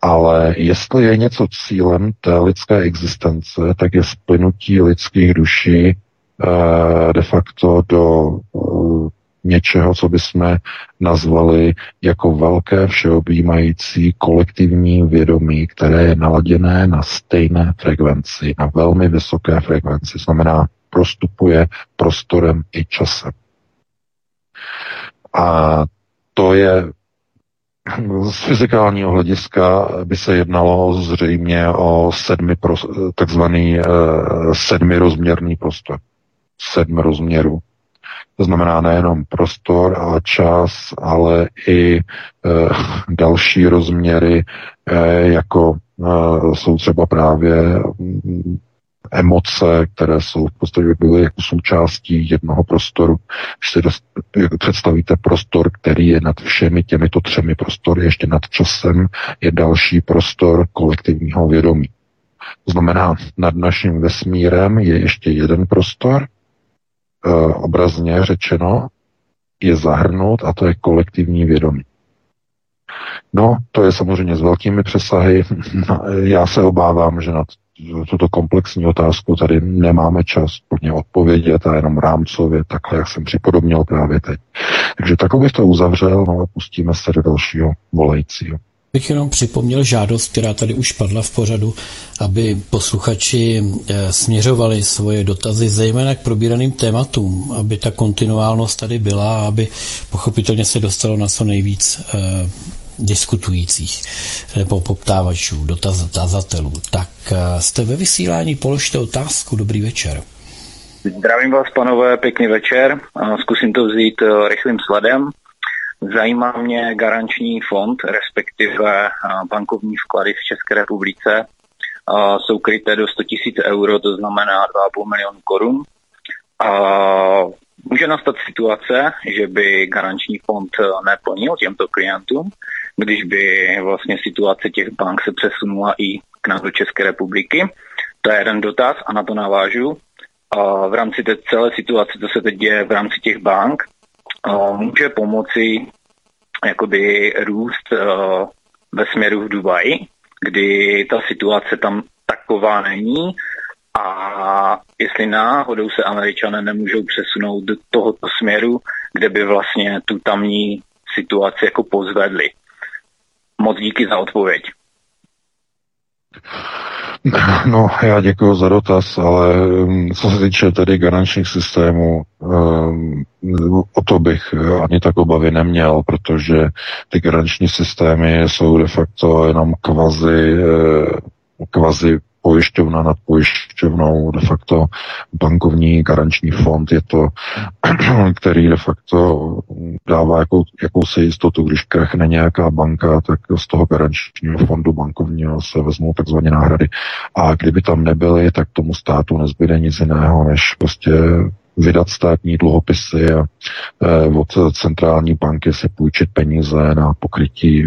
Ale jestli je něco cílem té lidské existence, tak je splynutí lidských duší de facto do něčeho, co bychom nazvali jako velké všeobjímající kolektivní vědomí, které je naladěné na stejné frekvenci, na velmi vysoké frekvenci, znamená prostupuje prostorem i časem. A to je z fyzikálního hlediska by se jednalo zřejmě o sedmi takzvaný sedmirozměrný prostor. Sedm rozměrů. To znamená nejenom prostor a čas, ale i e, další rozměry, e, jako e, jsou třeba právě m, emoce, které jsou v podstatě byly jako součástí jednoho prostoru. Když si dost, představíte prostor, který je nad všemi těmito třemi prostory, ještě nad časem je další prostor kolektivního vědomí. To znamená, nad naším vesmírem je ještě jeden prostor, e, obrazně řečeno, je zahrnut, a to je kolektivní vědomí. No, to je samozřejmě s velkými přesahy. Já se obávám, že na tuto komplexní otázku tady nemáme čas plně odpovědět a jenom rámcově, takhle, jak jsem připodobnil právě teď. Takže takhle bych to uzavřel, no a pustíme se do dalšího volajícího. Bych jenom připomněl žádost, která tady už padla v pořadu, aby posluchači směřovali svoje dotazy zejména k probíraným tématům, aby ta kontinuálnost tady byla a aby pochopitelně se dostalo na co nejvíc eh, diskutujících nebo poptávačů, dotazatelů. Tak eh, jste ve vysílání, položte otázku, dobrý večer. Zdravím vás, panové, pěkný večer. Zkusím to vzít rychlým sledem. Zajímá mě garanční fond, respektive bankovní vklady v České republice. Jsou kryté do sto tisíc euro, to znamená dva a půl milionu korun. A může nastat situace, že by garanční fond neplnil těmto klientům, když by vlastně situace těch bank se přesunula i k nám do České republiky. To je jeden dotaz a na to navážu. A v rámci té celé situace, co se teď děje v rámci těch bank, může pomoci jakoby růst uh, ve směru v Dubaji, kdy ta situace tam taková není a jestli náhodou se Američané nemůžou přesunout do tohoto směru, kde by vlastně tu tamní situaci jako pozvedli. Moc díky za odpověď. No, já děkuji za dotaz, ale co se týče tedy garančních systémů, o to bych ani tak obavy neměl, protože ty garanční systémy jsou de facto jenom kvazi, kvazi pojišťovna nad pojišťovnou, de facto bankovní garanční fond je to, který de facto dává jakou, jakousi jistotu, když krachne nějaká banka, tak z toho garančního fondu bankovního se vezmou takzvané náhrady. A kdyby tam nebyly, tak tomu státu nezbyde nic jiného, než prostě vydat státní dluhopisy a od centrální banky si půjčit peníze na pokrytí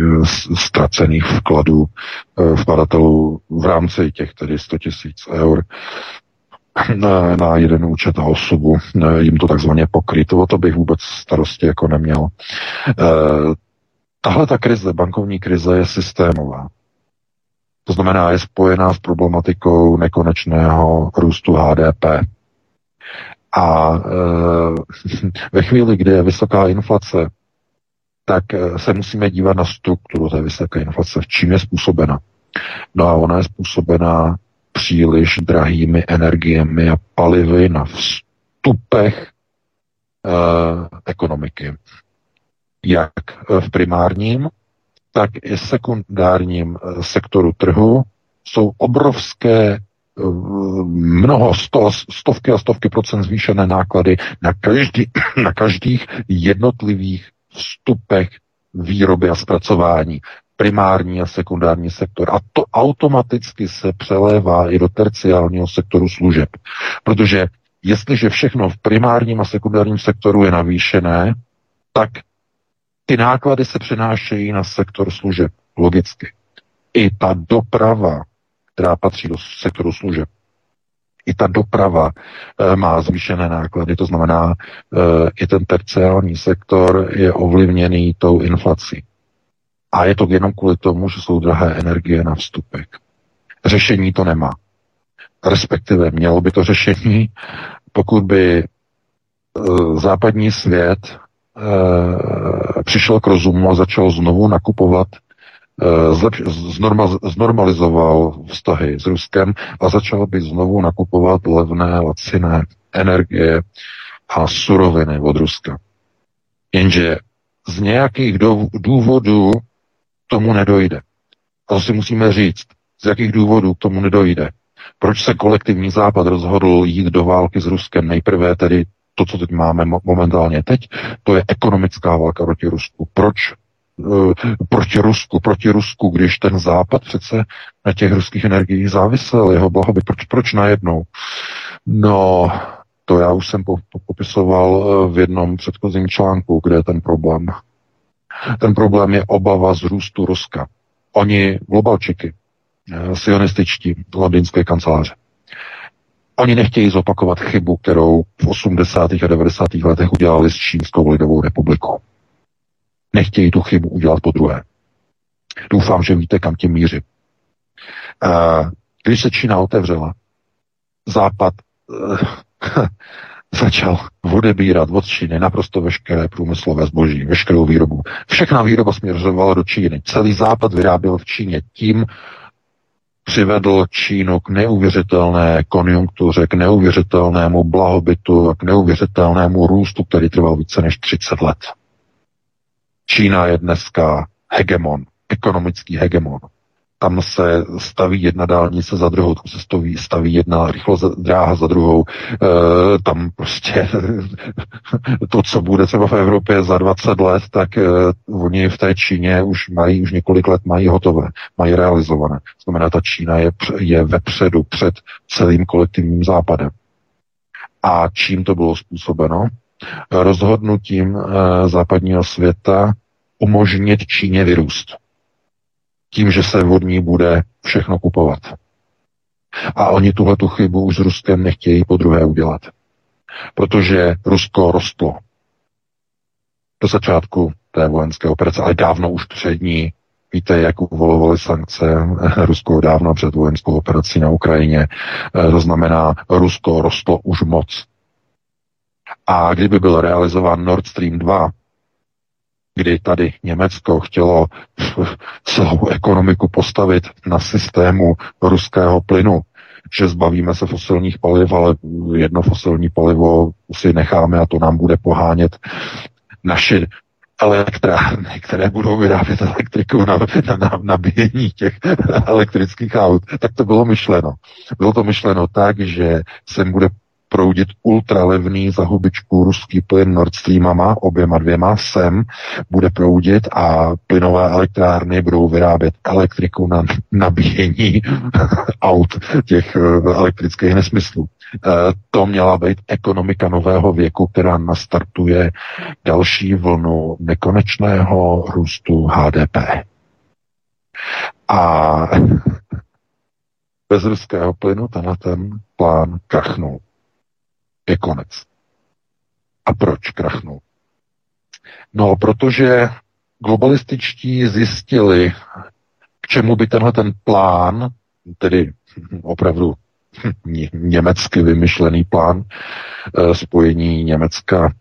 ztracených vkladů vkladatelů v rámci těch tedy sto tisíc eur na, na jeden účet a osobu, jim to takzvaně pokryt. O to bych vůbec starosti jako neměl. Tahle ta krize, bankovní krize je systémová. To znamená, je spojená s problematikou nekonečného růstu há dé pé. A e, ve chvíli, kdy je vysoká inflace, tak se musíme dívat na strukturu té vysoké inflace, v čím je způsobena. No a ona je způsobena příliš drahými energiemi a palivy na vstupech e, ekonomiky. Jak v primárním, tak i sekundárním sektoru trhu jsou obrovské mnoho, sto, stovky a stovky procent zvýšené náklady na, každý, na každých jednotlivých vstupech výroby a zpracování, primární a sekundární sektor. A to automaticky se přelévá i do terciálního sektoru služeb. Protože jestliže všechno v primárním a sekundárním sektoru je navýšené, tak ty náklady se přenášejí na sektor služeb, logicky. I ta doprava, která patří do sektoru služeb. I ta doprava e, má zvýšené náklady, to znamená, e, i ten terciální sektor je ovlivněný tou inflací. A je to jenom kvůli tomu, že jsou drahé energie na vstupek. Řešení to nemá. Respektive mělo by to řešení, pokud by e, západní svět e, přišel k rozumu a začal znovu nakupovat, znormalizoval vztahy s Ruskem a začal by znovu nakupovat levné, laciné energie a suroviny od Ruska. Jenže z nějakých důvodů tomu nedojde. A to si musíme říct, z jakých důvodů tomu nedojde. Proč se kolektivní Západ rozhodl jít do války s Ruskem? Nejprve tedy to, co teď máme momentálně teď, to je ekonomická válka proti Rusku. Proč? Proti Rusku, proti Rusku, když ten Západ přece na těch ruských energiích závisel, jeho blahobyt, proč, proč najednou? No, to já už jsem popisoval v jednom předchozím článku, kde je ten problém. Ten problém je obava z růstu Ruska. Oni, globalčiky, sionističtí, londýnské kanceláře, oni nechtějí zopakovat chybu, kterou v osmdesátých a devadesátých letech udělali s Čínskou lidovou republikou. Nechtějí tu chybu udělat podruhé. Doufám, že víte, kam tím mířím. Když se Čína otevřela, Západ začal odebírat od Číny naprosto veškeré průmyslové zboží, veškerou výrobu. Všechna výroba směřovala do Číny. Celý Západ vyráběl v Číně. Tím přivedl Čínu k neuvěřitelné konjunktuře, k neuvěřitelnému blahobytu, k neuvěřitelnému růstu, který trval více než třicet let. Čína je dneska hegemon, ekonomický hegemon. Tam se staví jedna dálnice za druhou, tam se staví, staví jedna rychlost dráha za druhou. E, tam prostě to, co bude třeba v Evropě za dvacet let, tak e, oni v té Číně už mají, už několik let mají hotové, mají realizované. Znamená, ta Čína je, je vepředu před celým kolektivním Západem. A čím to bylo způsobeno? Rozhodnutím e, západního světa umožnit Číně vyrůst. Tím, že se od ní bude všechno kupovat. A oni tuhletu chybu už s Ruskem nechtějí podruhé udělat. Protože Rusko rostlo do začátku té vojenské operace, ale dávno už před ní. Víte, jak uvalovaly sankce Rusko dávno před vojenskou operací na Ukrajině. To znamená, Rusko rostlo už moc. A kdyby byl realizován Nord Stream dva, kdy tady Německo chtělo celou ekonomiku postavit na systému ruského plynu, že zbavíme se fosilních paliv, ale jedno fosilní palivo si necháme a to nám bude pohánět naši elektrárny, které budou vyrábět elektriku na, na nabíjení těch elektrických aut. Tak to bylo myšleno. Bylo to myšleno tak, že sem bude proudit ultralevný za hubičku ruský plyn Nord Streamama, oběma dvěma, sem bude proudit a plynové elektrárny budou vyrábět elektriku na nabíjení aut těch elektrických nesmyslů. To měla být ekonomika nového věku, která nastartuje další vlnu nekonečného růstu H D P. A bez ruského plynu tenhle ten plán krachnul. Je konec. A proč krachnul? No, protože globalističtí zjistili, k čemu by tenhle ten plán, tedy opravdu německy vymyšlený plán spojení Německa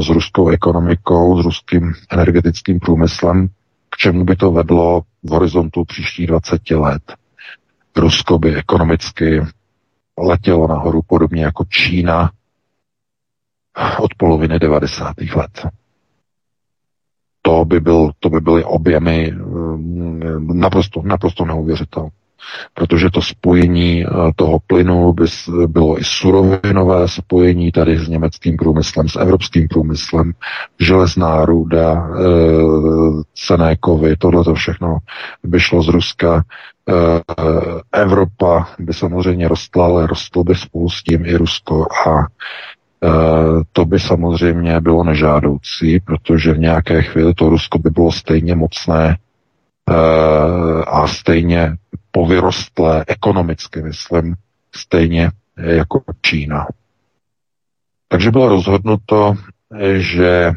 s ruskou ekonomikou, s ruským energetickým průmyslem, k čemu by to vedlo v horizontu příštích dvaceti let. Rusko by ekonomicky letělo nahoru podobně jako Čína od poloviny devadesátých let. To by, byl, to by byly objemy naprosto, naprosto neuvěřitelné. Protože to spojení toho plynu by bylo i surovinové spojení tady s německým průmyslem, s evropským průmyslem, železná ruda, cenné kovy, tohle to všechno by šlo z Ruska. Evropa by samozřejmě rostla, ale rostlo by spolu s tím i Rusko a to by samozřejmě bylo nežádoucí, protože v nějaké chvíli to Rusko by bylo stejně mocné a stejně povyrostlé ekonomicky, myslím, stejně jako Čína. Takže bylo rozhodnuto, že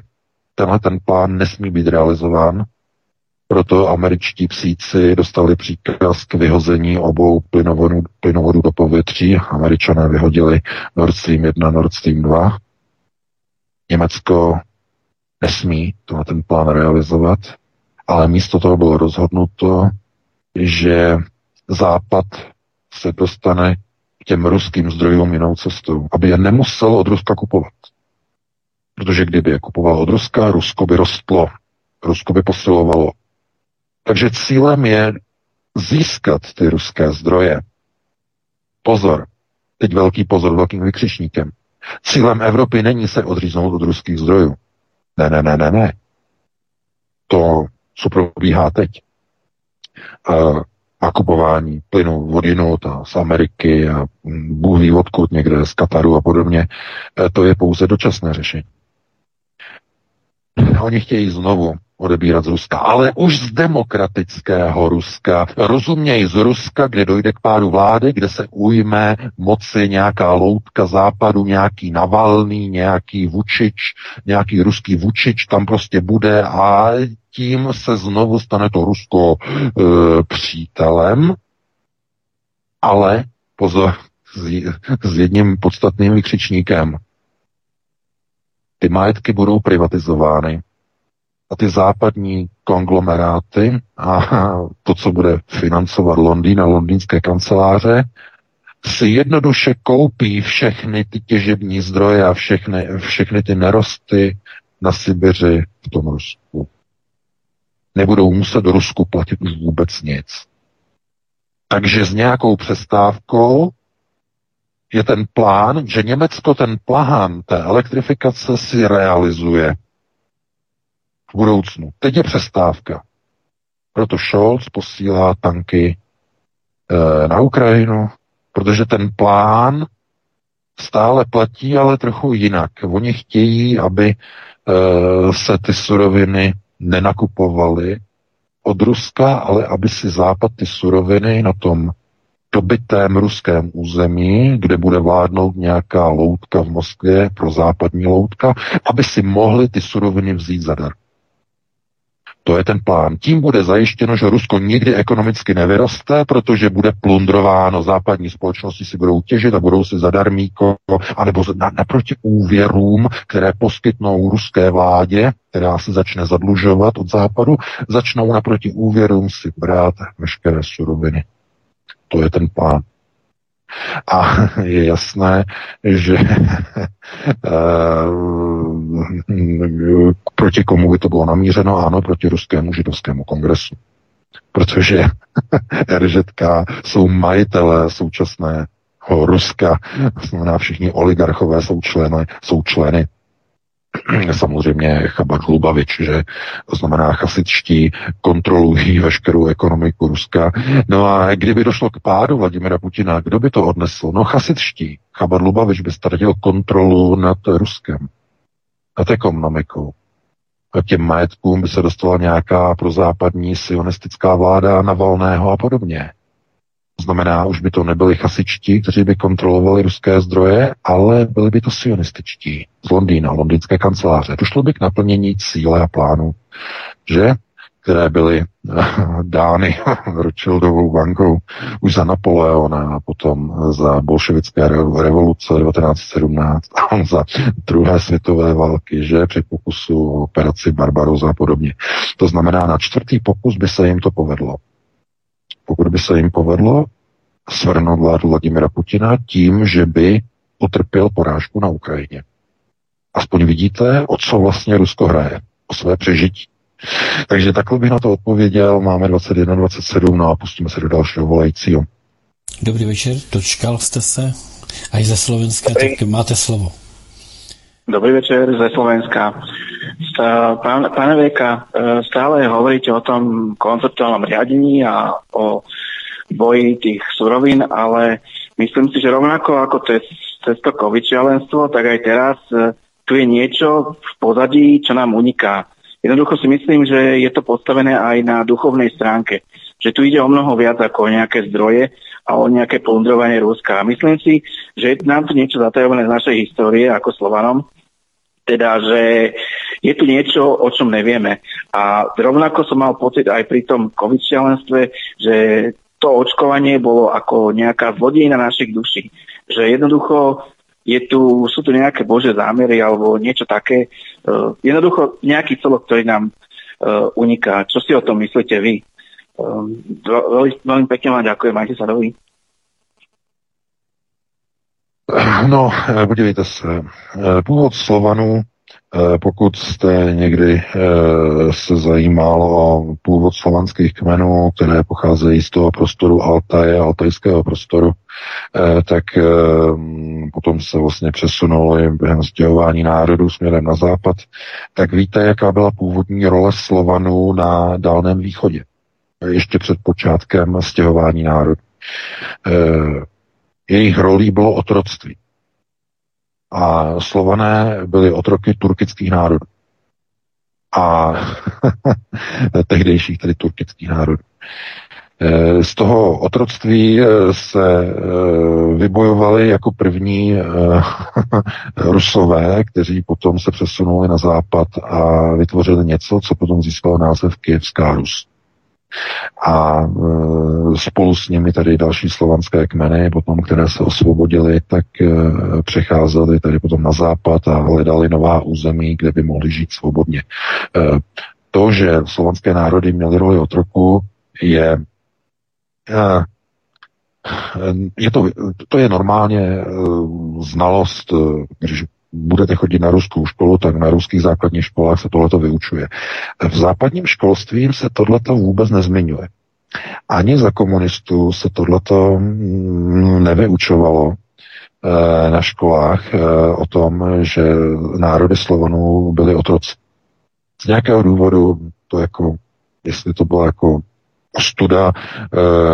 tenhle ten plán nesmí být realizován, proto američtí psíci dostali příkaz k vyhození obou plynovodů, plynovodů do povětří. Američané vyhodili Nord Stream jedna, Nord Stream dva. Německo nesmí tenhle ten plán realizovat, ale místo toho bylo rozhodnuto, že Západ se dostane k těm ruským zdrojům jinou cestou, aby je nemuselo od Ruska kupovat. Protože kdyby je kupovalo od Ruska, Rusko by rostlo, Rusko by posilovalo. Takže cílem je získat ty ruské zdroje. Pozor, teď velký pozor, velkým vykřičníkem. Cílem Evropy není se odříznout od ruských zdrojů. Ne, ne, ne, ne, ne. To, co probíhá teď, uh, nakupování plynu odjinud a z Ameriky a bůh ví odkud někde z Kataru a podobně, to je pouze dočasné řešení. Oni chtějí znovu odebírat z Ruska, ale už z demokratického Ruska. Rozumějí z Ruska, kde dojde k pádu vlády, kde se ujme moci nějaká loutka západu, nějaký Navalný, nějaký Vučič, nějaký ruský Vučič tam prostě bude a tím se znovu stane to Rusko e, přítelem, ale pozor, s, s jedním podstatným vykřičníkem. Ty majetky budou privatizovány a ty západní konglomeráty a to, co bude financovat Londýn a londýnské kanceláře, si jednoduše koupí všechny ty těžební zdroje a všechny, všechny ty nerosty na Sibiři v tom Rusku. Nebudou muset do Rusku platit už vůbec nic. Takže s nějakou přestávkou je ten plán, že Německo ten plán té elektrifikace si realizuje v budoucnu. Teď je přestávka. Proto Scholz posílá tanky e, na Ukrajinu, protože ten plán stále platí, ale trochu jinak. Oni chtějí, aby e, se ty suroviny nenakupovali od Ruska, ale aby si Západ ty suroviny na tom dobytém ruském území, kde bude vládnout nějaká loutka v Moskvě, pro západní loutka, aby si mohli ty suroviny vzít zadarmo. To je ten plán. Tím bude zajištěno, že Rusko nikdy ekonomicky nevyroste, protože bude plundrováno. Západní společnosti si budou těžit a budou si zadarmíko, anebo na, naproti úvěrům, které poskytnou ruské vládě, která se začne zadlužovat od západu, začnou naproti úvěrům si brát veškeré suroviny. To je ten plán. A je jasné, že proti komu by to bylo namířeno? Ano, proti ruskému židovskému kongresu. Protože er žet ká jsou majitelé současného Ruska, znamená všichni oligarchové jsou členy, jsou členy. Samozřejmě Chabad Lubavič, že to znamená chasičtí kontrolují veškerou ekonomiku Ruska. No a kdyby došlo k pádu Vladimira Putina, kdo by to odnesl? No chasičtí. Chabad Lubavič by ztratil kontrolu nad Ruskem, nad ekonomikou. A těm majetkům by se dostala nějaká prozápadní sionistická vláda Navalného a podobně. To znamená, už by to nebyli chasičtí, kteří by kontrolovali ruské zdroje, ale byli by to sionističtí z Londýna, londýnské kanceláře. Došlo by k naplnění cíle a plánu, že, které byly dány Rothschildovou bankou už za Napoleona a potom za bolševické revoluce devatenáct sedmnáct a za druhé světové války, že při pokusu o operaci Barbarossa a podobně. To znamená, na čtvrtý pokus by se jim to povedlo. Pokud by se jim povedlo svrhnout vládu Vladimira Putina tím, že by utrpěl porážku na Ukrajině. Aspoň vidíte, o co vlastně Rusko hraje. O své přežití. Takže takhle bych na to odpověděl. Máme dvacet jedna dvacet sedm, no a pustíme se do dalšího volajícího. Dobrý večer, dočkal jste se. A i ze Slovenska, tak máte slovo. Dobrý večer, ze Slovenska. Pán, Pane Veka, stále hovoríte o tom konceptuálnom riadení a o boji tých surovín, ale myslím si, že rovnako ako cez, cez to COVID šialenstvo, tak aj teraz tu je niečo v pozadí, čo nám uniká. Jednoducho si myslím, že je to postavené aj na duchovnej stránke, že tu ide o mnoho viac ako o nejaké zdroje a o nejaké plundrovanie Ruska. A myslím si, že je nám tu niečo zatajované z našej histórie ako Slovanom, teda, že je tu niečo, o čom nevieme. A rovnako som mal pocit aj pri tom COVID šialenstve, že to očkovanie bolo ako nejaká zlodejina našich duší. Že jednoducho je tu, sú tu nejaké božie zámery alebo niečo také. Uh, jednoducho nejaký celok, ktorý nám uh, uniká. Čo si o tom myslíte vy? Um, veľmi, veľmi pekne vám ďakujem. Majte sa dobrý. No, podívejte se, původ Slovanů Pokud jste někdy se zajímal o původ slovanských kmenů, které pocházejí z toho prostoru Altaje, altajského prostoru, tak potom se vlastně přesunulo během stěhování národů směrem na západ, tak víte, jaká byla původní role Slovanů na Dálném východě, ještě před počátkem stěhování národů. Jejich rolí bylo otroctví. A Slované byli otroky turkických národů. A tehdejších tedy turkických národů. Z toho otroctví se vybojovali jako první Rusové, kteří potom se přesunuli na západ a vytvořili něco, co potom získalo název Kyjevská Rus. A spolu s nimi tady další slovanské kmeny, potom, které se osvobodily, tak přecházely tady potom na západ a hledali nová území, kde by mohli žít svobodně. To, že slovanské národy měly roli otroku, je je to, to je normálně znalost, když budete chodit na ruskou školu, tak na ruských základních školách se tohleto vyučuje. V západním školství se tohleto vůbec nezmiňuje. Ani za komunistů se tohleto nevyučovalo na školách o tom, že národy Slovanů byly otroci. Z nějakého důvodu to jako, jestli to byla jako ostuda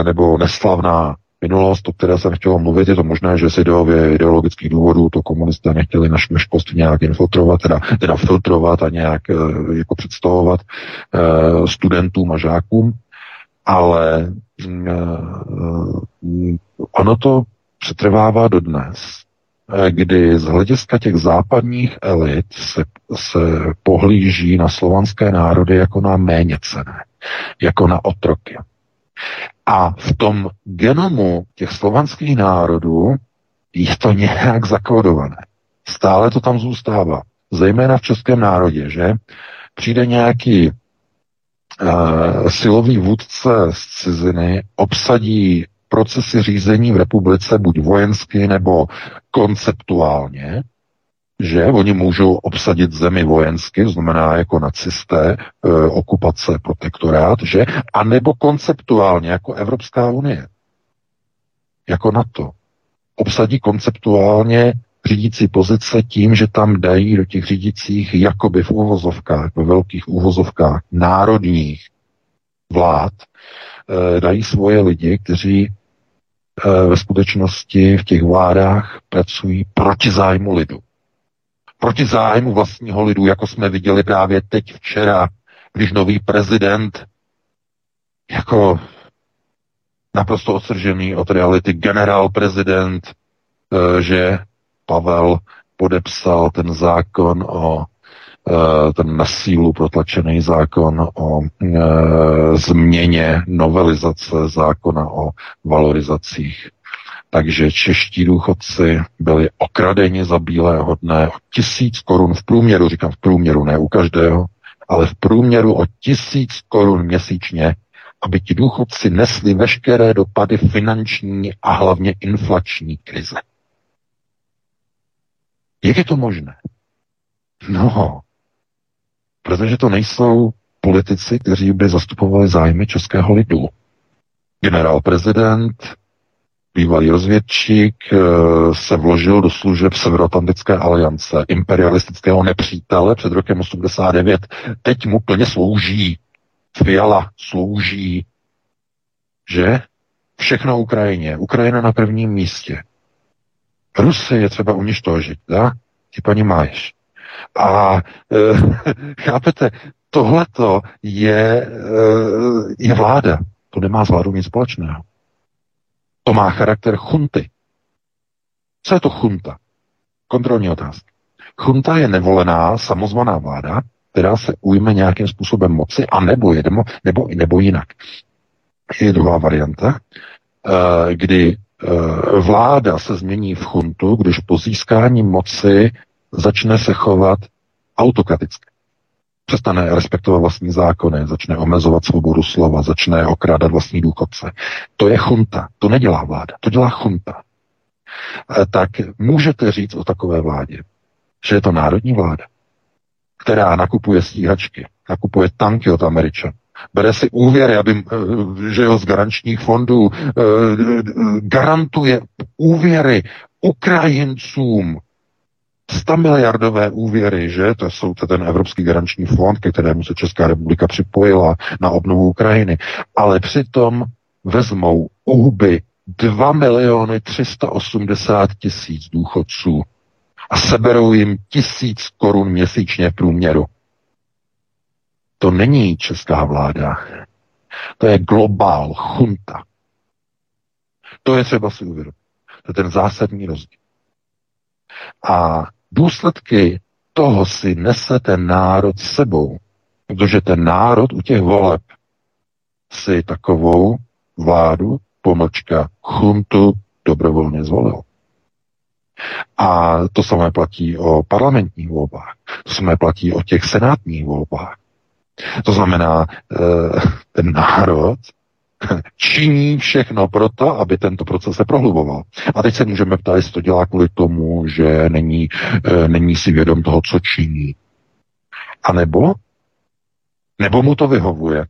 nebo neslavná minulost, o které jsem chtěl mluvit, je to možné, že z ideologických důvodů to komunisté nechtěli naše školství nějak infiltrovat, teda, teda filtrovat a nějak jako představovat studentům a žákům, ale ono to přetrvává dodnes, kdy z hlediska těch západních elit se, se pohlíží na slovanské národy jako na méněcenné, jako na otroky. A v tom genomu těch slovanských národů je to nějak zakódované. Stále to tam zůstává. Zejména v českém národě, že? Přijde nějaký uh, silový vůdce z ciziny, obsadí procesy řízení v republice buď vojensky nebo konceptuálně, že oni můžou obsadit zemi vojensky, znamená jako nacisté, e, okupace, protektorát, že, a nebo konceptuálně jako Evropská unie, jako NATO. Obsadí konceptuálně řídící pozice tím, že tam dají do těch řídících jakoby v úvozovkách, ve velkých úvozovkách národních vlád, e, dají svoje lidi, kteří e, ve skutečnosti v těch vládách pracují proti zájmu lidu. Proti zájmu vlastního lidu, jako jsme viděli právě teď včera, když nový prezident jako naprosto odstržený od reality generál prezident, že Pavel podepsal ten zákon o ten na sílu protlačený zákon o změně novelizace zákona o valorizacích. Takže čeští důchodci byli okradeni za bílého dne o tisíc korun v průměru, říkám v průměru, ne u každého, ale v průměru o tisíc korun měsíčně, aby ti důchodci nesli veškeré dopady finanční a hlavně inflační krize. Jak je to možné? No, protože to nejsou politici, kteří by zastupovali zájmy českého lidu. Generál prezident, bývalý rozvědčík, se vložil do služeb Severoatlantické aliance, imperialistického nepřítele před rokem osmdesát devět. Teď mu plně slouží. Fiala slouží. Že? Všechno Ukrajině. Ukrajina na prvním místě. Rusy je třeba uništožit, da? Ty paní máš. A e, chápete, tohleto je, e, je vláda. To nemá s vládou nic společného. To má charakter chunty. Co je to chunta? Kontrolní otázka. Chunta je nevolená, samozvaná vláda, která se ujme nějakým způsobem moci, a nebo, jedemo, nebo, nebo jinak. Je druhá varianta, kdy vláda se změní v chuntu, když po získání moci začne se chovat autokraticky. Přestane respektovat vlastní zákony, začne omezovat svobodu slova, začne okrádat vlastní důchodce. To je chunta, to nedělá vláda, to dělá chunta. Tak můžete říct o takové vládě, že je to národní vláda. která nakupuje stíhačky, nakupuje tanky od Američanů. Bere si úvěry, aby, že jo, z garančních fondů, garantuje úvěry Ukrajincům. stamiliardové úvěry, že? To jsou to ten Evropský garanční fond, ke kterému se Česká republika připojila na obnovu Ukrajiny. Ale přitom vezmou uhuby dva miliony tři sta osmdesát tisíc důchodců a seberou jim tisíc korun měsíčně v průměru. To není česká vláda. To je globál, junta. To je třeba si uvědomit. To je ten zásadní rozdíl. A důsledky toho si nese ten národ s sebou, protože ten národ u těch voleb si takovou vládu, pomlčka, chuntu dobrovolně zvolil. A to samé platí o parlamentních volbách, to samé platí o těch senátních volbách. To znamená, ten národ činí všechno proto, aby tento proces se prohluboval. A teď se můžeme ptát, jestli to dělá kvůli tomu, že není, není si vědom toho, co činí. A nebo? Nebo mu to vyhovuje.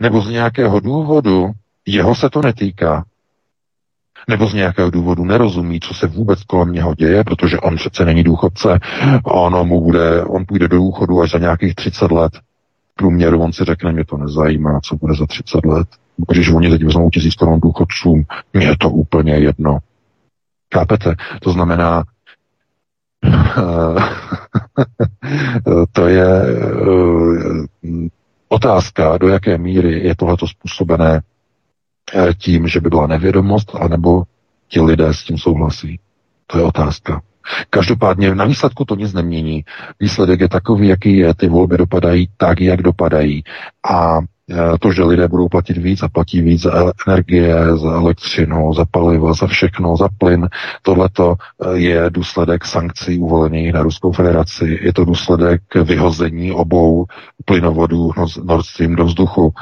Nebo z nějakého důvodu jeho se to netýká. Nebo z nějakého důvodu nerozumí, co se vůbec kolem něho děje, protože on přece není důchodce, ono mu bude, on půjde do důchodu až za nějakých třicet let. Průměru, on si řekne, mě to nezajímá, co bude za třicet let. Když oni teď vezmou tisíc korun důchodcům, mě je to úplně jedno. Chápete? To znamená, to je otázka, do jaké míry je tohleto způsobené tím, že by byla nevědomost, anebo ti lidé s tím souhlasí. To je otázka. Každopádně na výsledku to nic nemění. Výsledek je takový, jaký je. Ty volby dopadají tak, jak dopadají. A to, že lidé budou platit víc a platí víc za energie, za elektřinu, za paliva, za všechno, za plyn, tohleto je důsledek sankcí uvolených na Ruskou federaci. Je to důsledek vyhození obou plynovodů Nord Stream do vzduchu,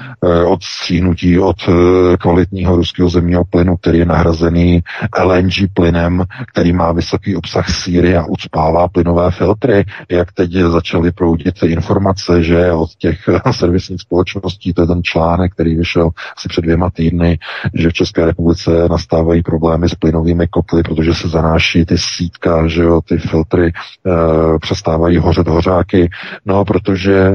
odstřínutí od kvalitního ruského zemního plynu, který je nahrazený el en gé plynem, který má vysoký obsah síry a ucpává plynové filtry. Jak teď začaly proudit informace, že od těch servisních společností, to je ten článek, který vyšel asi před dvěma týdny, že v České republice nastávají problémy s plynovými kotly, protože se zanáší ty sítka, že jo, ty filtry e, přestávají hořet hořáky, no protože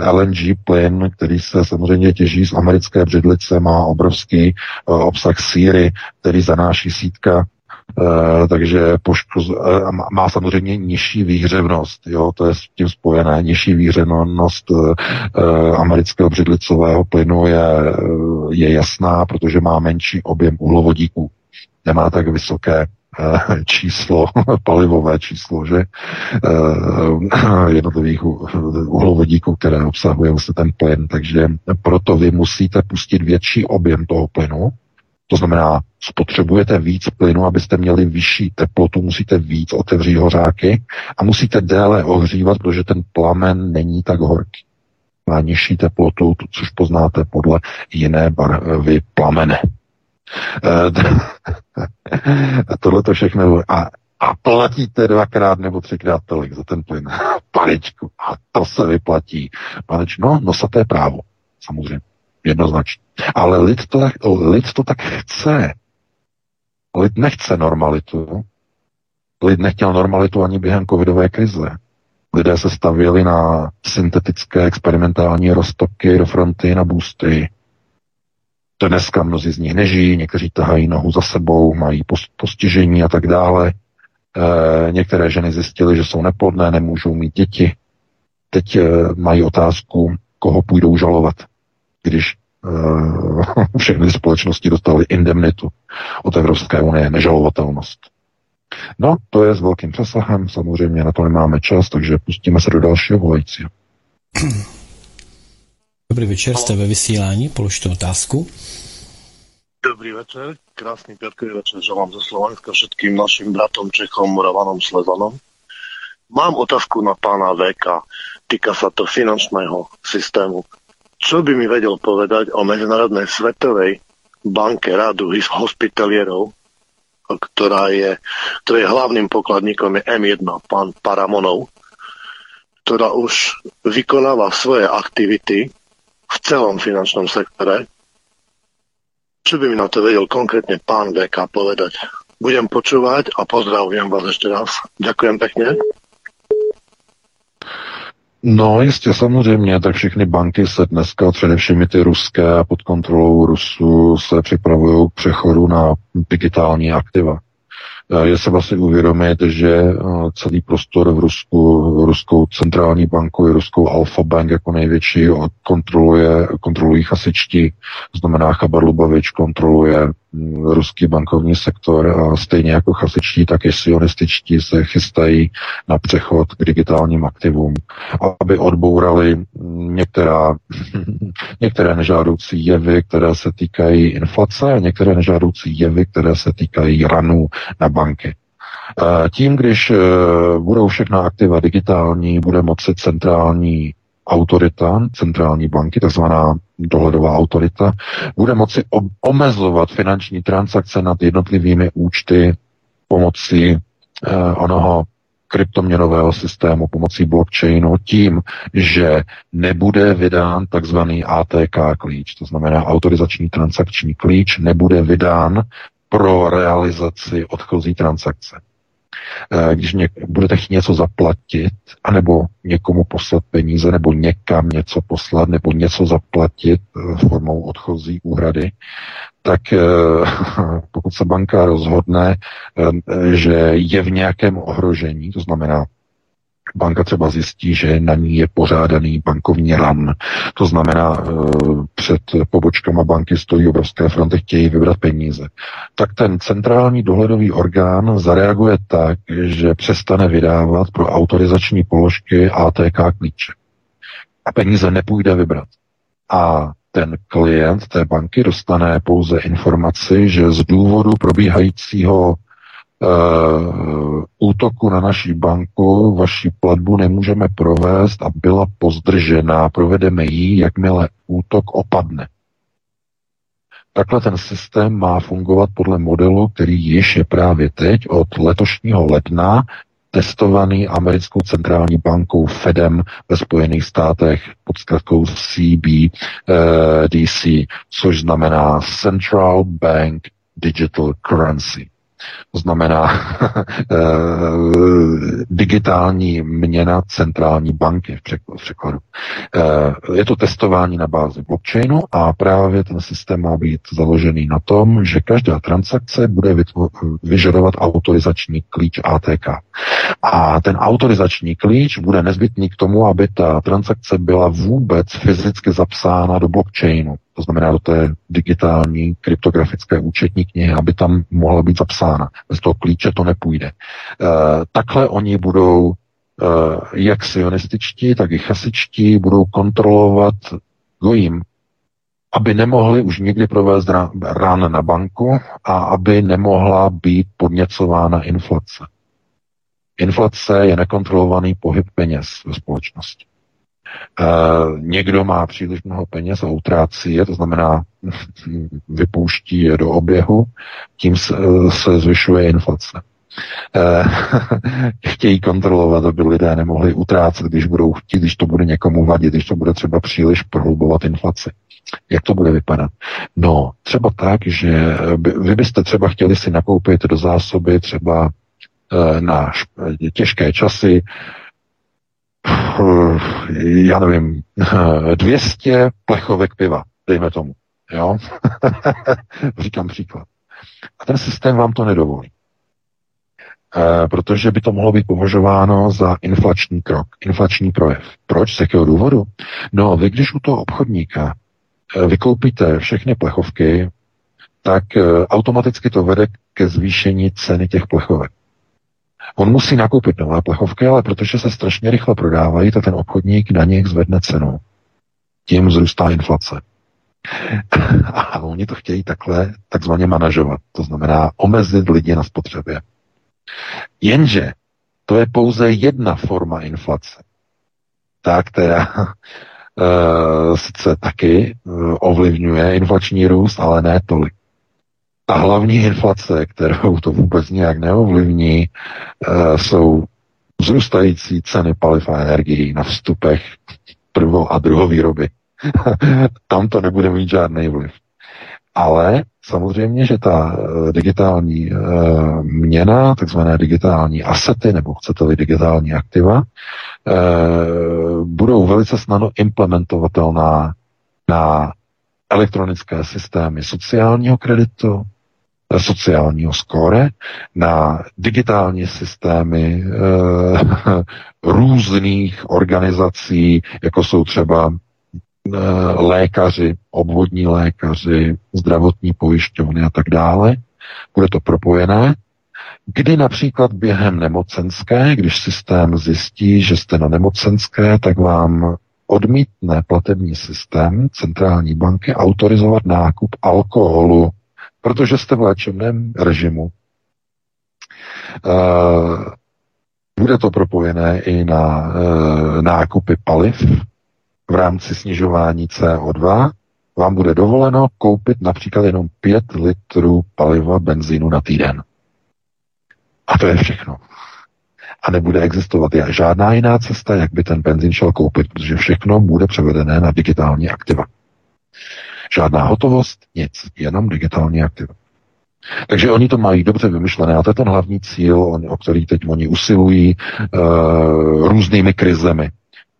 el en gé plyn, který se samozřejmě těží z americké břidlice, má obrovský e, obsah síry, který zanáší sítka, Uh, takže poškoz, uh, má samozřejmě nižší výhřevnost, jo, to je s tím spojené, nižší výhřevnost uh, uh, amerického břidlicového plynu je, uh, je jasná, protože má menší objem uhlovodíků, nemá tak vysoké uh, číslo, palivové číslo, že uh, jednotlivých uhlovodíků, které obsahuje vlastně ten plyn, takže proto vy musíte pustit větší objem toho plynu. To znamená, spotřebujete víc plynu, abyste měli vyšší teplotu, musíte víc otevřít hořáky a musíte déle ohřívat, protože ten plamen není tak horký. Má nižší teplotu, což poznáte podle jiné barvy plamene. Tohle to všechno. A, a platíte dvakrát nebo třikrát tolik za ten plyn. Panečku, a to se vyplatí. Panečku, no, nosaté právo, samozřejmě. Jednoznačně. Ale lid to, lid to tak chce. Lid nechce normalitu. Lid nechtěl normalitu ani během covidové krize. Lidé se stavěli na syntetické experimentální roztoky do fronty, na boosty. Dneska mnozí z nich nežijí, někteří tahají nohu za sebou, mají postižení a tak dále. E, některé ženy zjistily, že jsou neplodné, nemůžou mít děti. Teď e, mají otázku, koho půjdou žalovat, když uh, všechny společnosti dostaly indemnitu od Evropské unie, nežalovatelnost. No, to je s velkým přesahem, samozřejmě na to nemáme čas, takže pustíme se do dalšího volajícího. Dobrý večer, jste ve vysílání, položte otázku. Dobrý večer, krásný pětkový večer, želám ze Slovenska všetkým našim bratom, Čechom, Moravanom, Slezanom. Mám otázku na pána vé ká, týka sa to finančného systému. Čo by mi vedel povedať o Medzinárodnej svetovej banke radu hospitalierov, ktorá je, ktorá je hlavným pokladníkom je em jedna, pán Paramonov. ktorá už vykonáva svoje aktivity v celom finančnom sektore. Čo by mi na to vedel konkrétne pán bé ká povedať? Budem počúvať a pozdravujem vás ešte raz. Ďakujem pekne. No jistě, samozřejmě, tak všechny banky se dneska, především ty ruské, pod kontrolou Rusů, se připravují k přechodu na digitální aktiva. Je se vlastně uvědomit, že celý prostor v Rusku, ruskou centrální banku i ruskou Alfa Bank jako největší kontroluje, kontrolují hasičti, znamená Chabad Lubavič kontroluje ruský bankovní sektor a stejně jako chasičtí, tak i sionističtí se chystají na přechod k digitálním aktivům, aby odbourali některá, některé nežádoucí jevy, které se týkají inflace a některé nežádoucí jevy, které se týkají ranů na banky. Tím, když budou všechna aktiva digitální, bude moci centrální autorita, centrální banky, takzvaná dohledová autorita, bude moci omezovat finanční transakce nad jednotlivými účty pomocí eh, onoho kryptoměnového systému, pomocí blockchainu, tím, že nebude vydán takzvaný á té ká klíč, to znamená autorizační transakční klíč, nebude vydán pro realizaci odchozí transakce. Když něk- budete chtít něco zaplatit, anebo někomu poslat peníze, nebo někam něco poslat, nebo něco zaplatit formou odchozí úhrady, tak pokud se banka rozhodne, že je v nějakém ohrožení, to znamená, banka třeba zjistí, že na ní je pořádaný bankovní ran. To znamená, před pobočkama banky stojí obrovské fronty, chtějí vybrat peníze. Tak ten centrální dohledový orgán zareaguje tak, že přestane vydávat pro autorizační položky á té ká klíče. A peníze nepůjde vybrat. A ten klient té banky dostane pouze informaci, že z důvodu probíhajícího Uh, útoku na naši banku, vaši platbu nemůžeme provést a byla pozdržená, provedeme ji, jakmile útok opadne. Takhle ten systém má fungovat podle modelu, který již je právě teď od letošního ledna testovaný americkou centrální bankou Fedem ve Spojených státech pod zkratkou C B D C, což znamená Central Bank Digital Currency. To znamená digitální měna centrální banky v překladu. Je to testování na bázi blockchainu a právě ten systém má být založený na tom, že každá transakce bude vytvo- vyžadovat autorizační klíč á té ká. A ten autorizační klíč bude nezbytný k tomu, aby ta transakce byla vůbec fyzicky zapsána do blockchainu. To znamená do té digitální kryptografické účetní knihy, aby tam mohla být zapsána. Bez toho klíče to nepůjde. E, takhle oni budou, e, jak sionističtí, tak i chasičtí, budou kontrolovat gojím, aby nemohli už nikdy provést rán na banku a aby nemohla být podněcována inflace. Inflace je nekontrolovaný pohyb peněz ve společnosti. Uh, někdo má příliš mnoho peněz a utrácí je, to znamená vypouští je do oběhu, tím se, se zvyšuje inflace. Uh, chtějí kontrolovat, aby lidé nemohli utrácet, když budou chtít, když to bude někomu vadit, když to bude třeba příliš prohlubovat inflaci. Jak to bude vypadat? No, třeba tak, že by, vy byste třeba chtěli si nakoupit do zásoby třeba uh, na šp- těžké časy já nevím, dvě stě plechovek piva, dejme tomu, jo? Říkám příklad. A ten systém vám to nedovolí, e, protože by to mohlo být považováno za inflační krok, inflační projev. Proč? Z jakého důvodu? No, vy když u toho obchodníka vykoupíte všechny plechovky, tak automaticky to vede ke zvýšení ceny těch plechovek. On musí nakoupit nové plechovky, ale protože se strašně rychle prodávají, tak ten obchodník na nich zvedne cenu. Tím vzrůstá inflace. A oni to chtějí takhle takzvaně manažovat. To znamená omezit lidi na spotřebě. Jenže to je pouze jedna forma inflace. Ta, která e, sice taky ovlivňuje inflační růst, ale ne tolik. A hlavní inflace, kterou to vůbec nějak neovlivní, jsou vzrůstající ceny paliv a energií na vstupech prvo- a druhovýroby. Tam to nebude mít žádný vliv. Ale samozřejmě, že ta digitální měna, takzvané digitální asety, nebo chcete-li digitální aktiva, budou velice snadno implementovatelná na elektronické systémy sociálního kreditu, sociálního skóre, na digitální systémy e, různých organizací, jako jsou třeba e, lékaři, obvodní lékaři, zdravotní pojišťovny a tak dále. Bude to propojené, kdy například během nemocenské, když systém zjistí, že jste na nemocenské, tak vám odmítne platební systém centrální banky autorizovat nákup alkoholu, protože jste v léčebném režimu. Bude to propojené i na nákupy paliv v rámci snižování C O dva. Vám bude dovoleno koupit například jenom pět litrů paliva benzínu na týden. A to je všechno. A nebude existovat žádná jiná cesta, jak by ten benzín šel koupit, protože všechno bude převedené na digitální aktiva. Žádná hotovost, nic, jenom digitální aktiva. Takže oni to mají dobře vymyšlené a to je ten hlavní cíl, o který teď oni usilují uh, různými krizemi.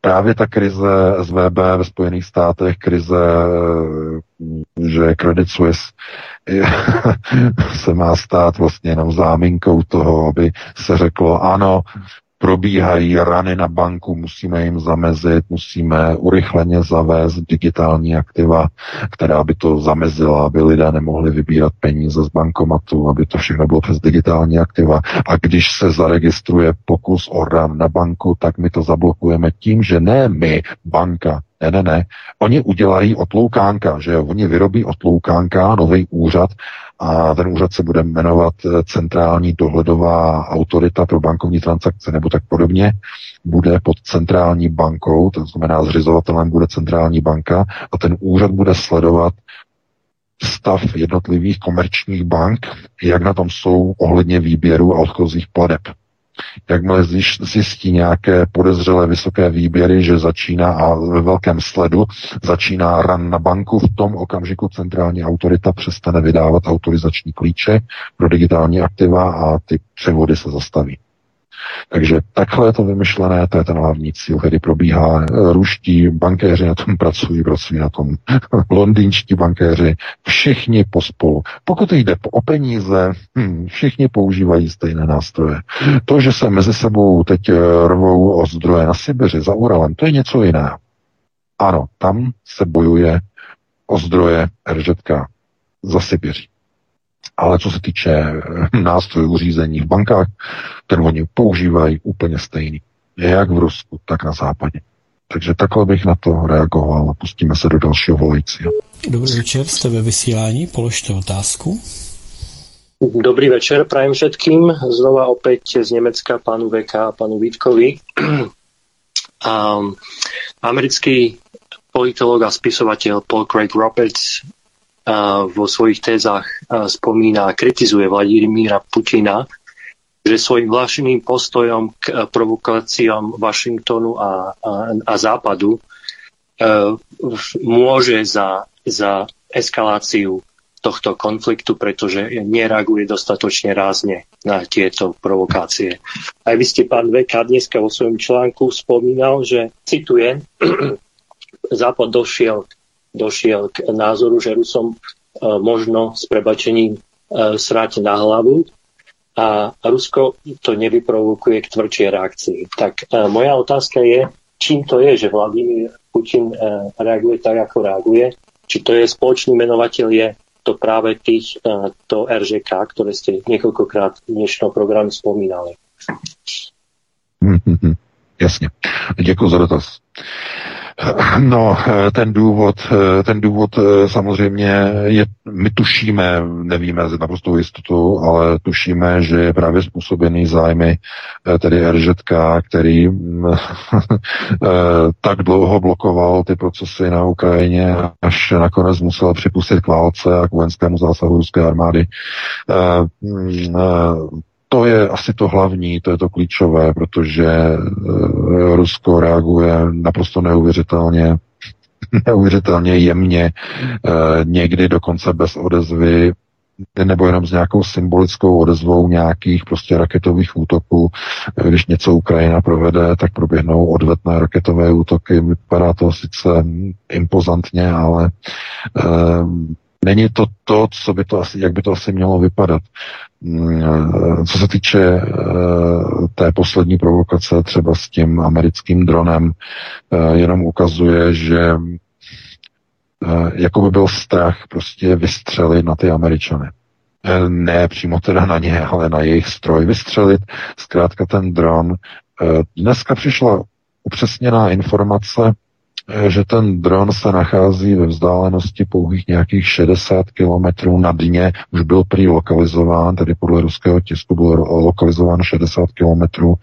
Právě ta krize S V B ve Spojených státech, krize, že Credit Suisse se má stát vlastně jenom záminkou toho, aby se řeklo, ano, probíhají rany na banku, musíme jim zamezit, musíme urychleně zavést digitální aktiva, která by to zamezila, aby lidé nemohli vybírat peníze z bankomatu, aby to všechno bylo přes digitální aktiva. A když se zaregistruje pokus o ran na banku, tak my to zablokujeme tím, že ne my, banka, ne, ne, ne. Oni udělají otloukánka, že jo? Oni vyrobí otloukánka, nový úřad, a ten úřad se bude jmenovat Centrální dohledová autorita pro bankovní transakce nebo tak podobně, bude pod centrální bankou, to znamená zřizovatelem bude centrální banka a ten úřad bude sledovat stav jednotlivých komerčních bank, jak na tom jsou ohledně výběru a odchozích plateb. Jakmile zjistí nějaké podezřelé vysoké výběry, že začíná a ve velkém sledu začíná ran na banku, v tom okamžiku centrální autorita přestane vydávat autorizační klíče pro digitální aktiva a ty převody se zastaví. Takže takhle je to vymyšlené, to je ten hlavní cíl, který probíhá. Ruští bankéři na tom pracují, pracují na tom londýnští bankéři, všichni pospolu. Pokud jde o peníze, všichni používají stejné nástroje. To, že se mezi sebou teď rvou o zdroje na Sibiři, za Uralem, to je něco jiného. Ano, tam se bojuje o zdroje R Ž K za Sibiří. Ale co se týče nástrojů řízení v bankách, ten oni používají úplně stejný. Jak v Rusku, tak na západě. Takže takhle bych na to reagoval a pustíme se do dalšího volajícího. Dobrý večer, jste ve vysílání, položte otázku. Dobrý večer, prajem všetkým. Znova opäť z Nemecka pánu V K a pánu Vítkovi. A americký politolog a spisovateľ Paul Craig Roberts vo svojich tézach spomína a kritizuje Vladimíra Putina, že svojím vlastným postojom k provokáciám Washingtonu a, a, a Západu môže za, za eskaláciu tohto konfliktu, pretože nereaguje dostatočne rázne na tieto provokácie. Aj vy ste, pán V K, dneska vo svojom článku spomínal, že, citujem, Západ došiel došiel k názoru, že Rusom možno s prebačením srať na hlavu a Rusko to nevyprovokuje k tvrdšej reakcii. Tak moja otázka je, čím to je, že Vladimír Putin reaguje tak, ako reaguje? Či to je spoločný menovateľ, je to práve tých, to R Ž K, ktoré ste niekoľkokrát v dnešnom programu spomínali? Mm-hmm. Jasně. Děkuji za dotaz. No, ten důvod, ten důvod samozřejmě je, my tušíme, nevíme z naprostou jistotu, ale tušíme, že je právě způsobený zájmy tedy R Ž K, který tak dlouho blokoval ty procesy na Ukrajině, až nakonec musel připustit k válce a k vojenskému zásahu ruské armády. to je asi to hlavní, to je to klíčové, protože Rusko reaguje naprosto neuvěřitelně, neuvěřitelně jemně, někdy dokonce bez odezvy, nebo jenom s nějakou symbolickou odezvou nějakých prostě raketových útoků. Když něco Ukrajina provede, tak proběhnou odvetné raketové útoky. Vypadá to sice impozantně, ale e, není to to, co by to asi, jak by to asi mělo vypadat. Co se týče e, té poslední provokace třeba s tím americkým dronem, e, jenom ukazuje, že jako by byl strach prostě vystřelit na ty Američany. Ne přímo teda na ně, ale na jejich stroj vystřelit. Zkrátka ten dron. Dneska přišla upřesněná informace, že ten dron se nachází ve vzdálenosti pouhých nějakých šedesát kilometrů na dně. Už byl prý lokalizován, tedy podle ruského tisku byl lokalizován šedesát kilometrů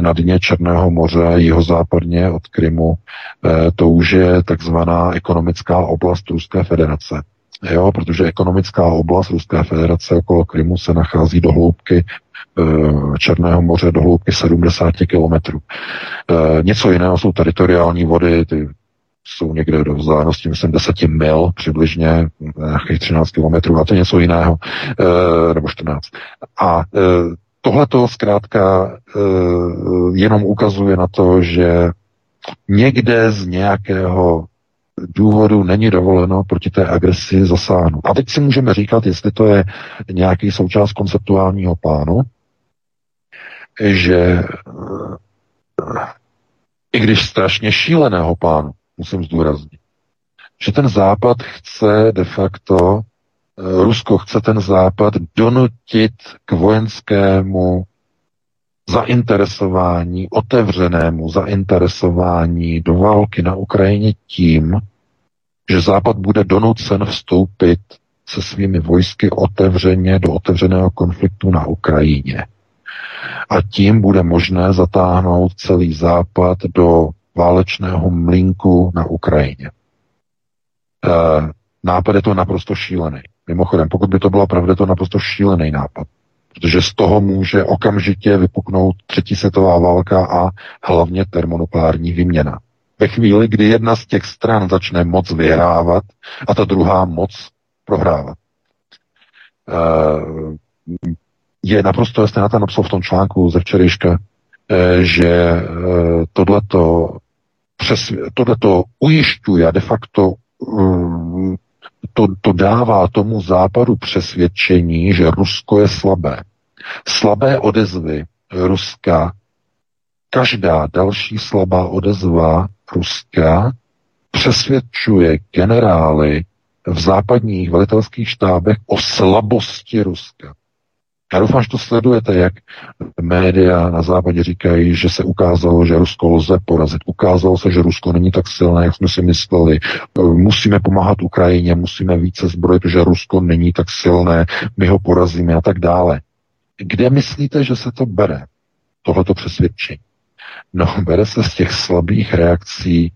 na dně Černého moře, jihozápadně od Krymu. To už je takzvaná ekonomická oblast Ruské federace. Jo, protože ekonomická oblast Ruské federace okolo Krymu se nachází do hloubky Černého moře, do hloubky sedmdesát kilometrů. Něco jiného jsou teritoriální vody, ty jsou někde do vzdálenosti, myslím, deset mil přibližně, nějakých třináct kilometrů, a to je něco jiného, nebo čtrnáct. A tohle to zkrátka jenom ukazuje na to, že někde z nějakého důvodu není dovoleno proti té agresi zasáhnout. A teď si můžeme říkat, jestli to je nějaký součást konceptuálního plánu, že i když strašně šíleného plánu, musím zdůraznit, že ten Západ chce de facto, Rusko chce ten Západ donutit k vojenskému zainteresování, otevřenému zainteresování do války na Ukrajině tím, že Západ bude donucen vstoupit se svými vojsky otevřeně do otevřeného konfliktu na Ukrajině. A tím bude možné zatáhnout celý Západ do válečného mlýnku na Ukrajině. E, nápad je to naprosto šílený. Mimochodem, pokud by to byla pravda, to naprosto šílený nápad. Protože z toho může okamžitě vypuknout třetí světová válka a hlavně termonukleární výměna. Ve chvíli, kdy jedna z těch stran začne moc vyhrávat a ta druhá moc prohrávat. Je naprosto jasné, já tam napsal v tom článku ze včerejška, že tohleto, přes, tohleto ujišťuje de facto To, to dává tomu Západu přesvědčení, že Rusko je slabé. Slabé odezvy Ruska, každá další slabá odezva Ruska přesvědčuje generály v západních velitelských štábech o slabosti Ruska. Já doufám, že to sledujete, jak média na Západě říkají, že se ukázalo, že Rusko lze porazit. Ukázalo se, že Rusko není tak silné, jak jsme si mysleli. Musíme pomáhat Ukrajině, musíme více zbrojit, že Rusko není tak silné, my ho porazíme a tak dále. Kde myslíte, že se to bere, tohleto přesvědčení? No, bere se z těch slabých reakcí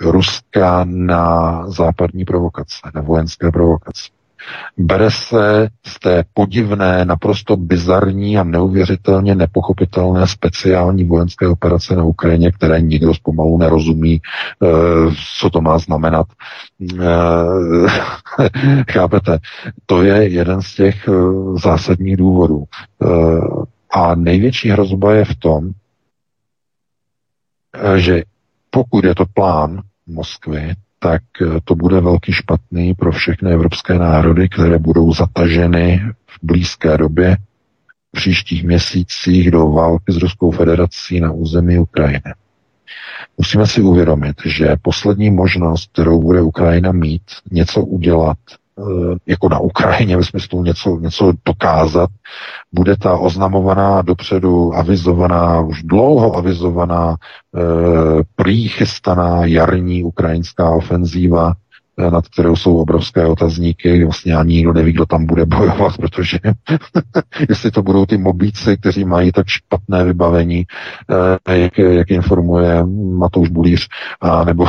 Ruska na západní provokace, na vojenské provokace. Bere se z té podivné, naprosto bizarní a neuvěřitelně nepochopitelné speciální vojenské operace na Ukrajině, které nikdo zpomalu nerozumí, co to má znamenat. Chápete? To je jeden z těch zásadních důvodů. A největší hrozba je v tom, že pokud je to plán Moskvy, tak to bude velký špatný pro všechny evropské národy, které budou zataženy v blízké době, v příštích měsících do války s Ruskou federací na území Ukrajiny. Musíme si uvědomit, že poslední možnost, kterou bude Ukrajina mít, něco udělat, jako na Ukrajině ve smyslu něco, něco dokázat, bude ta oznamovaná dopředu avizovaná, už dlouho avizovaná, e, prý chystaná jarní ukrajinská ofenzíva nad kterou jsou obrovské otazníky. Vlastně ani nikdo neví, kdo tam bude bojovat, protože jestli to budou ty mobíci, kteří mají tak špatné vybavení, eh, jak, jak informuje Matouš Bulíř, a nebo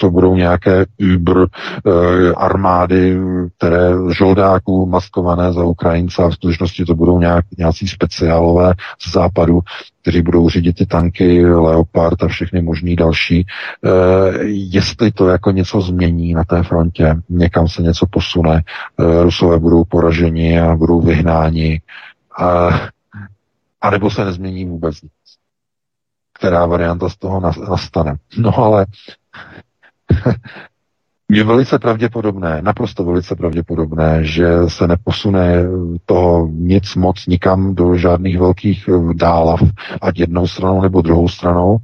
to budou nějaké Uber eh, armády, které žoldáků maskované za Ukrajince, a v skutečnosti to budou nějak, nějací speciálové z západu, kteří budou řídit ty tanky, Leopard a všechny možný další. Eh, jestli to jako něco změní na té frontě, někam se něco posune, eh, Rusové budou poraženi a budou vyhnáni, a, a nebo se nezmění vůbec nic. Která varianta z toho nastane? No ale je velice pravděpodobné, naprosto velice pravděpodobné, že se neposune toho nic moc nikam do žádných velkých dálav, ať jednou stranou nebo druhou stranou.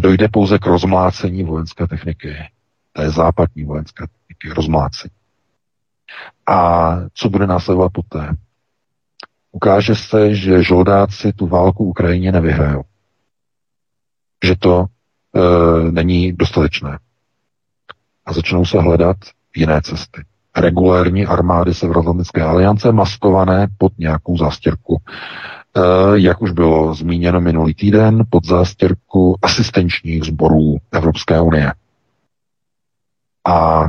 Dojde pouze k rozmlácení vojenské techniky. To je západní vojenské techniky, rozmlácení. A co bude následovat poté? Ukáže se, že žoldáci tu válku Ukrajině nevyhrajou. Že to e, není dostatečné. A začnou se hledat jiné cesty. Regulérní armády Severoatlantické aliance maskované pod nějakou zástěrku. E, jak už bylo zmíněno minulý týden, pod zástěrku asistenčních sborů Evropské unie. A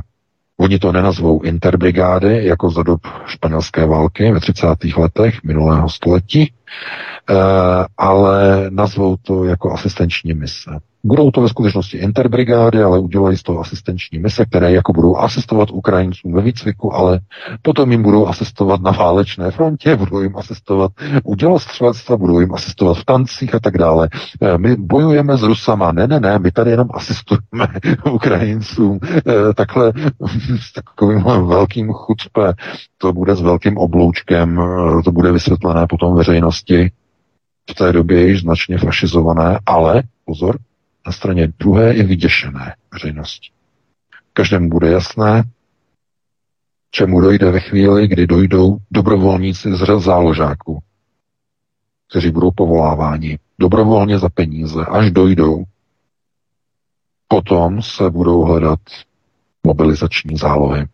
oni to nenazvou interbrigády, jako za dob španělské války ve třicátých letech minulého století, ale nazvou to jako asistenční mise. Budou to ve skutečnosti interbrigády, ale udělají z toho asistenční mise, které jako budou asistovat Ukrajincům ve výcviku, ale potom jim budou asistovat na válečné frontě, budou jim asistovat u dělostřelectva, budou jim asistovat v tancích a tak dále. My bojujeme s Rusama, ne, ne, ne, my tady jenom asistujeme Ukrajincům. Takhle s takovým velkým chucpe, to bude s velkým obloučkem, to bude vysvětlené potom veřejnosti, v té době již značně fašizované, ale pozor, na straně druhé i vyděšené veřejnosti. Každému bude jasné, čemu dojde ve chvíli, kdy dojdou dobrovolníci z záložáků, kteří budou povoláváni dobrovolně za peníze, až dojdou. Potom se budou hledat mobilizační zálohy.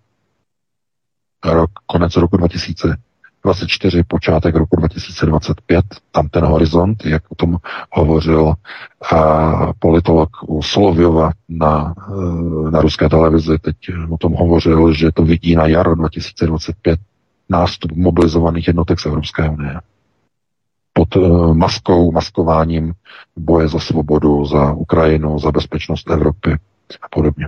Rok, konec roku dva tisíce dvacet čtyři, počátek roku dva tisíce dvacet pět, tam ten horizont, jak o tom hovořil a politolog u Sloviova na, na ruské televizi, teď o tom hovořil, že to vidí na jaro dva tisíce dvacet pět nástup mobilizovaných jednotek z Evropské unie. Pod maskou, maskováním boje za svobodu, za Ukrajinu, za bezpečnost Evropy a podobně.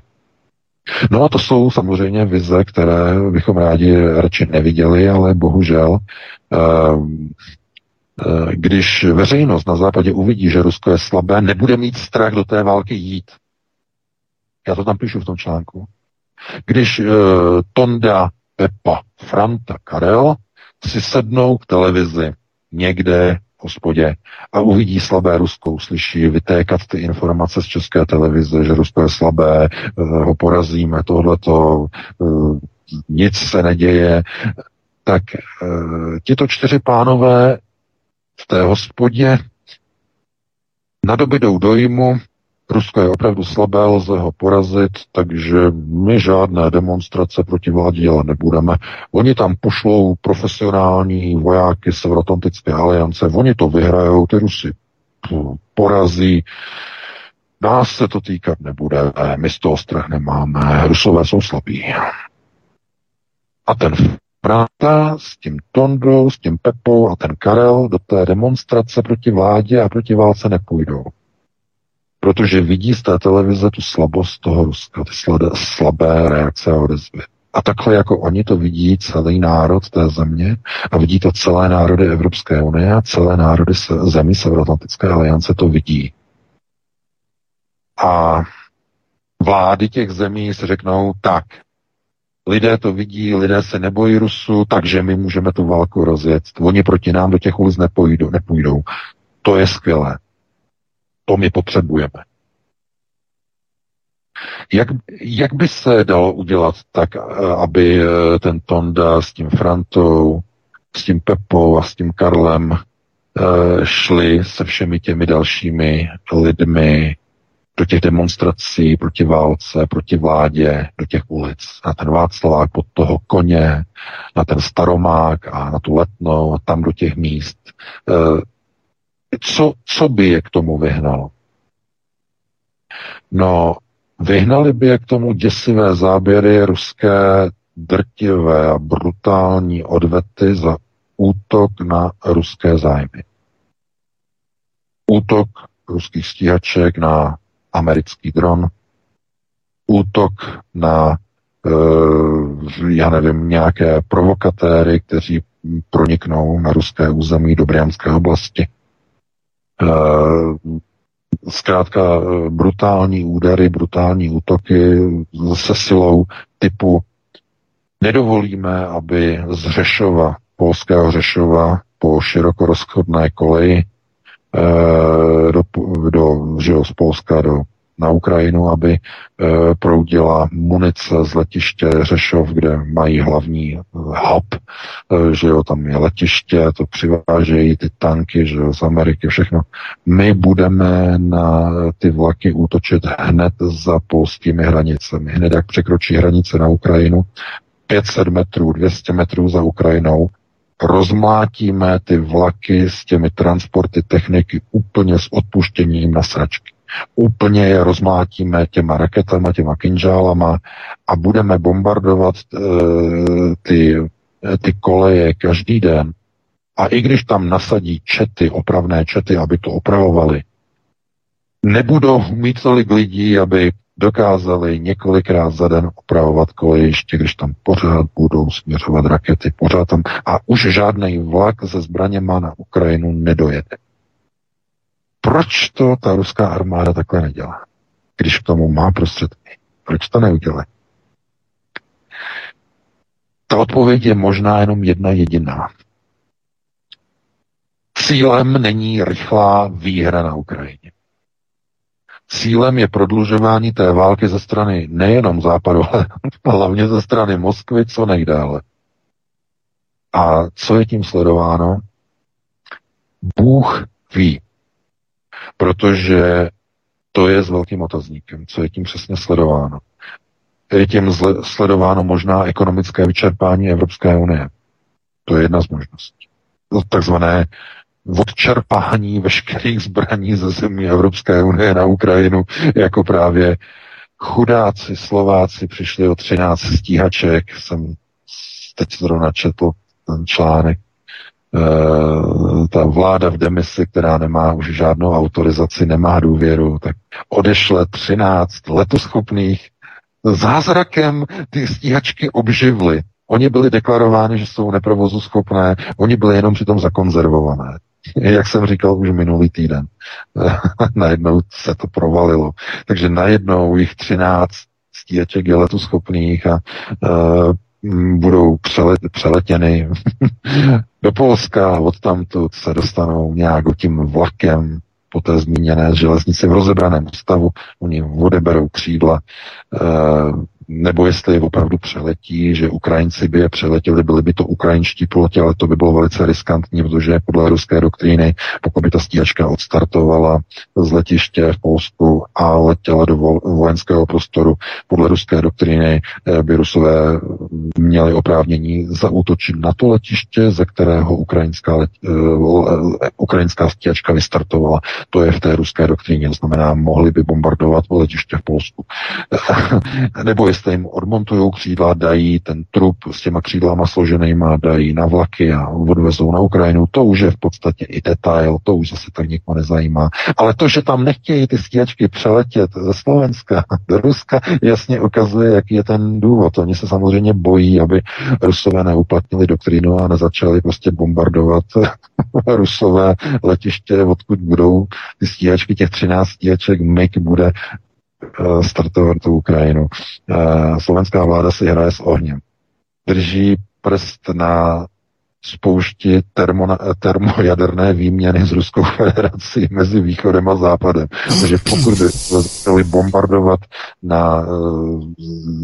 No a to jsou samozřejmě vize, které bychom rádi radši neviděli, ale bohužel, když veřejnost na západě uvidí, že Rusko je slabé, nebude mít strach do té války jít. Já to tam píšu v tom článku. Když Tonda, Pepa, Franta, Karel si sednou k televizi někde v hospodě a uvidí slabé Rusko, uslyší vytékat ty informace z České televize, že Rusko je slabé, ho porazíme, tohleto, nic se neděje, tak tito čtyři pánové v té hospodě nadobydou dojmu, Rusko je opravdu slabé, lze ho porazit, takže my žádné demonstrace proti vládě dělat nebudeme. Oni tam pošlou profesionální vojáky Severoatlantické aliance, oni to vyhrajou, ty Rusy porazí. Nás se to týkat nebude, my z toho strach nemáme, Rusové jsou slabí. A ten Práta s tím Tondou, s tím Pepou a ten Karel do té demonstrace proti vládě a proti válce nepůjdou. Protože vidí z té televize tu slabost toho Ruska, ty slabé reakce a odezvy. A takhle jako oni to vidí celý národ té země a vidí to celé národy Evropské unie a celé národy zemí Severoatlantické aliance to vidí. A vlády těch zemí se řeknou tak, lidé to vidí, lidé se nebojí Rusů, takže my můžeme tu válku rozjet. Oni proti nám do těch ulic nepůjdou, nepůjdou. To je skvělé. To my potřebujeme. Jak, jak by se dalo udělat tak, aby ten Tonda s tím Frantou, s tím Pepou a s tím Karlem šli se všemi těmi dalšími lidmi do těch demonstrací proti válce, proti vládě, do těch ulic, na ten Václavák pod toho koně, na ten Staromák a na tu Letnou a tam do těch míst. Co, co by je k tomu vyhnalo? No, vyhnali by je k tomu děsivé záběry ruské drtivé a brutální odvety za útok na ruské zájmy. Útok ruských stíhaček na americký dron, útok na, já nevím, nějaké provokatéry, kteří proniknou na ruské území do Bryanské oblasti. Zkrátka brutální údery, brutální útoky se silou typu nedovolíme, aby z Řešova, polského Řešova, po široko rozchodné koleji do, do, z Polska do, na Ukrajinu, aby proudila munice z letiště Řešov, kde mají hlavní hub, že jo, tam je letiště, to přivážejí ty tanky, že jo, z Ameriky, všechno. My budeme na ty vlaky útočit hned za polskými hranicemi. Hned jak překročí hranice na Ukrajinu, pět set metrů, dvě stě metrů za Ukrajinou, rozmlátíme ty vlaky s těmi transporty techniky úplně s odpuštěním na sračky. Úplně je rozmlátíme těma raketama, těma kinžálama a budeme bombardovat uh, ty, ty koleje každý den. A i když tam nasadí čety, opravné čety, aby to opravovali, nebudou mít tolik lidí, aby dokázali několikrát za den opravovat kolejiště, když tam pořád budou směřovat rakety, pořád tam. A už žádný vlak se zbraněma na Ukrajinu nedojede. Proč to ta ruská armáda takhle nedělá? Když k tomu má prostředky. Proč to neudělá? Ta odpověď je možná jenom jedna jediná. Cílem není rychlá výhra na Ukrajině. Cílem je prodlužování té války ze strany nejenom Západu, ale hlavně ze strany Moskvy co nejdále. A co je tím sledováno? Bůh ví. Protože to je s velkým otazníkem, co je tím přesně sledováno. Je tím zle- sledováno možná ekonomické vyčerpání Evropské unie. To je jedna z možností. Takzvané odčerpání veškerých zbraní ze zemí Evropské unie na Ukrajinu, jako právě chudáci Slováci přišli o třináct stíhaček, jsem teď zrovna četl ten článek, Uh, ta vláda v demisi, která nemá už žádnou autorizaci, nemá důvěru, tak odešle třináct letoschopných. Zázrakem ty stíhačky obživly. Oni byli deklarováni, že jsou neprovozuschopné, oni byli jenom přitom zakonzervované. Jak jsem říkal už minulý týden. Najednou se to provalilo. Takže najednou jich třináct stíhaček je letoschopných a uh, budou přelet, přeletěny do Polska, odtamtud se dostanou nějak tím vlakem po té zmíněné železnici v rozebraném stavu, oni odeberou křídla, e, nebo jestli je opravdu přeletí, že Ukrajinci by je přeletěli, byli by to ukrajinští piloti, ale to by bylo velice riskantní, protože podle ruské doktríny, pokud by ta stíhačka odstartovala z letiště v Polsku a letěla do vojenského prostoru, podle ruské doktríny by Rusové měli oprávnění zaútočit na to letiště, ze kterého ukrajinská, let, uh, ukrajinská stíhačka vystartovala. To je v té ruské doktríně, znamená, mohli by bombardovat letiště v Polsku. Nebo jestli jim odmontují křídla, dají ten trup s těma křídlama složenýma, dají na vlaky a odvezou na Ukrajinu. To už je v podstatě i detail, to už zase tak nikoho nezajímá. Ale to, že tam nechtějí ty stíhačky přeletět ze Slovenska do Ruska, jasně ukazuje, jaký je ten důvod. Oni se samozřejmě bojí, aby Rusové neuplatnili doktrínu a nezačali prostě bombardovat Rusové letiště, odkud budou ty stíhačky, těch třináct stíhaček, M I G bude startovat tu Ukrajinu. Slovenská vláda si hraje s ohněm. Drží prst na spoušti termo, termojaderné výměny s Ruskou federací mezi východem a západem. Takže pokud by začali bombardovat na,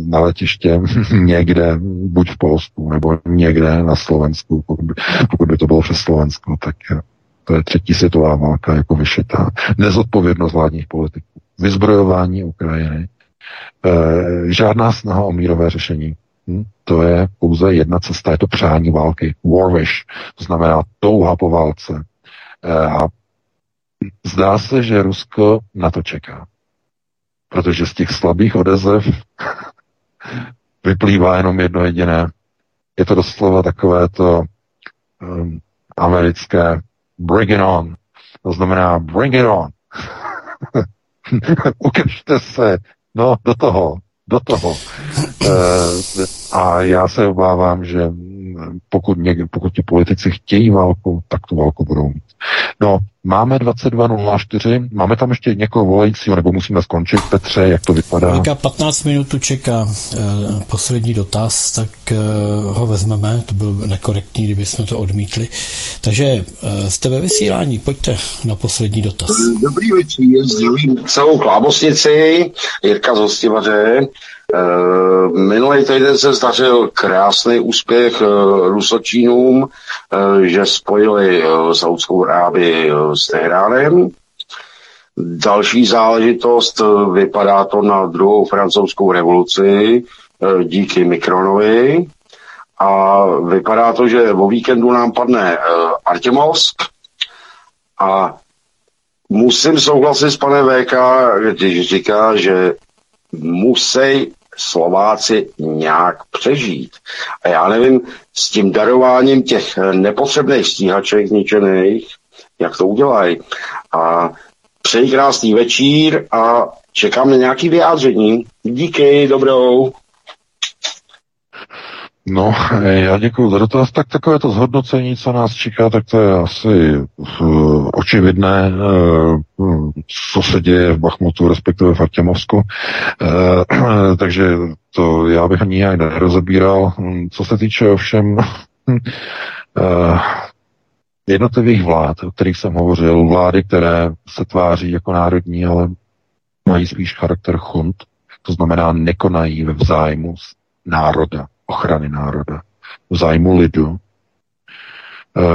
na letiště někde, buď v Polsku, nebo někde na Slovensku, pokud by, pokud by to bylo přes Slovensko, tak to je třetí světová válka jako vyšitá. Nezodpovědnost vládních politiků vyzbrojování Ukrajiny, žádná snaha o mírové řešení. To je pouze jedna cesta, je to přání války. War wish, to znamená touha po válce. A zdá se, že Rusko na to čeká. Protože z těch slabých odezev vyplývá jenom jedno jediné. Je to doslova takové to um, americké bring it on. To znamená bring it on. Ukažte se. No, do toho. Do toho. E, a já se obávám, že pokud, někde, pokud ti politici chtějí válku, tak tu válku budou mít. No, máme dvacet dva nula čtyři, máme tam ještě někoho volajícího, nebo musíme skončit. Petře, jak to vypadá? Říká patnáct minut tu čeká e, poslední dotaz, tak e, ho vezmeme, to bylo nekorektní, kdybychom to odmítli. Takže e, jste ve vysílání, pojďte na poslední dotaz. Dobrý večer, zdravím celou Klábosnici, Jirka z Hostivaře. Uh, minulý týden se zdařil krásný úspěch uh, Rusočínům, uh, že spojili uh, Saudskou Arábii uh, s Tehránem. Další záležitost, uh, vypadá to na druhou francouzskou revoluci uh, díky Mikronovi. A vypadá to, že o víkendu nám padne uh, Artemovsk. A musím souhlasit s panem V K, když říká, že musí Slováci nějak přežít. A já nevím, s tím darováním těch nepotřebných stíhaček zničených, jak to udělají. A přeji krásný večír a čekám na nějaký vyjádření. Díky, dobrou. No, já děkuju za dotaz. Tak takové to zhodnocení, co nás čeká, tak to je asi uh, očividné, uh, co se děje v Bachmutu, respektive v Artemovsku. Uh, takže to já bych ani nějak nerozebíral. Co se týče ovšem uh, jednotlivých vlád, o kterých jsem hovořil, vlády, které se tváří jako národní, ale mají spíš charakter chunt, to znamená nekonají ve vzájmu národa, ochrany národa, v zájmu lidu. E,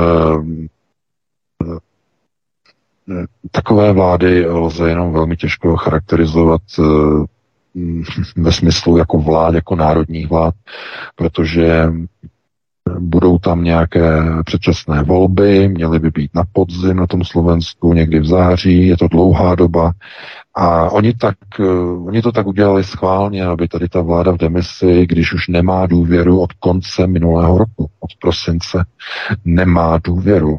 e, takové vlády lze jenom velmi těžko charakterizovat e, ve smyslu jako vlád, jako národních vlád, protože budou tam nějaké předčasné volby, měly by být na podzim na tom Slovensku, někdy v září, je to dlouhá doba. A oni, tak, oni to tak udělali schválně, aby tady ta vláda v demisi, když už nemá důvěru od konce minulého roku, od prosince, nemá důvěru.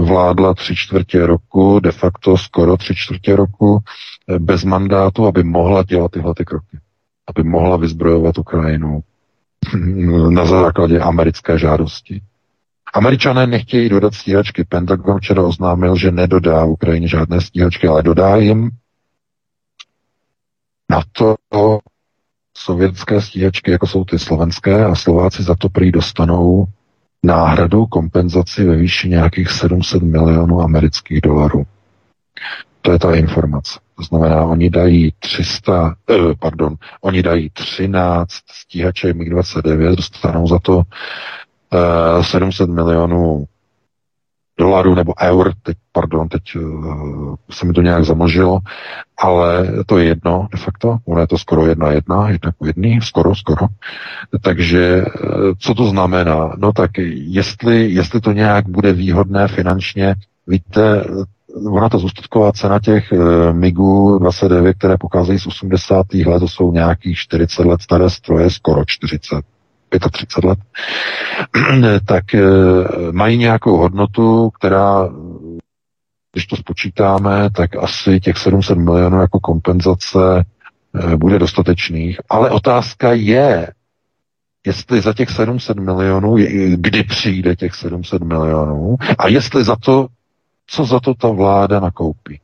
Vládla tři čtvrtě roku, de facto skoro tři čtvrtě roku, bez mandátu, aby mohla dělat tyhle ty kroky. Aby mohla vyzbrojovat Ukrajinu na základě americké žádosti. Američané nechtějí dodat stíhačky. Pentagon včera oznámil, že nedodá Ukrajině žádné stíhačky, ale dodá jim na to sovětské stíhačky, jako jsou ty slovenské, a Slováci za to prý dostanou náhradu, kompenzaci ve výši nějakých sedm set milionů amerických dolarů. To je ta informace. To znamená, oni dají tři sta, eh, pardon, oni dají třináct stíhaček mig dvacet devět, dostanou za to eh, sedm set milionů dolarů nebo eur, teď, pardon, teď eh, se mi to nějak zamlžilo, ale to je jedno de facto, ono je to skoro jedna jedna, jedna po jedný, skoro, skoro. Takže eh, co to znamená? No tak, jestli, jestli to nějak bude výhodné finančně, víte, ona ta zůstatková cena těch e, mig dvacet devět, které pocházejí z osmdesátých let, to jsou nějakých čtyřicet let staré stroje, skoro čtyřicet, třicet pět let, tak e, mají nějakou hodnotu, která, když to spočítáme, tak asi těch sedm set milionů jako kompenzace e, bude dostatečných. Ale otázka je, jestli za těch sedm set milionů, kdy přijde těch sedm set milionů a jestli za to, co za to ta vláda nakoupí?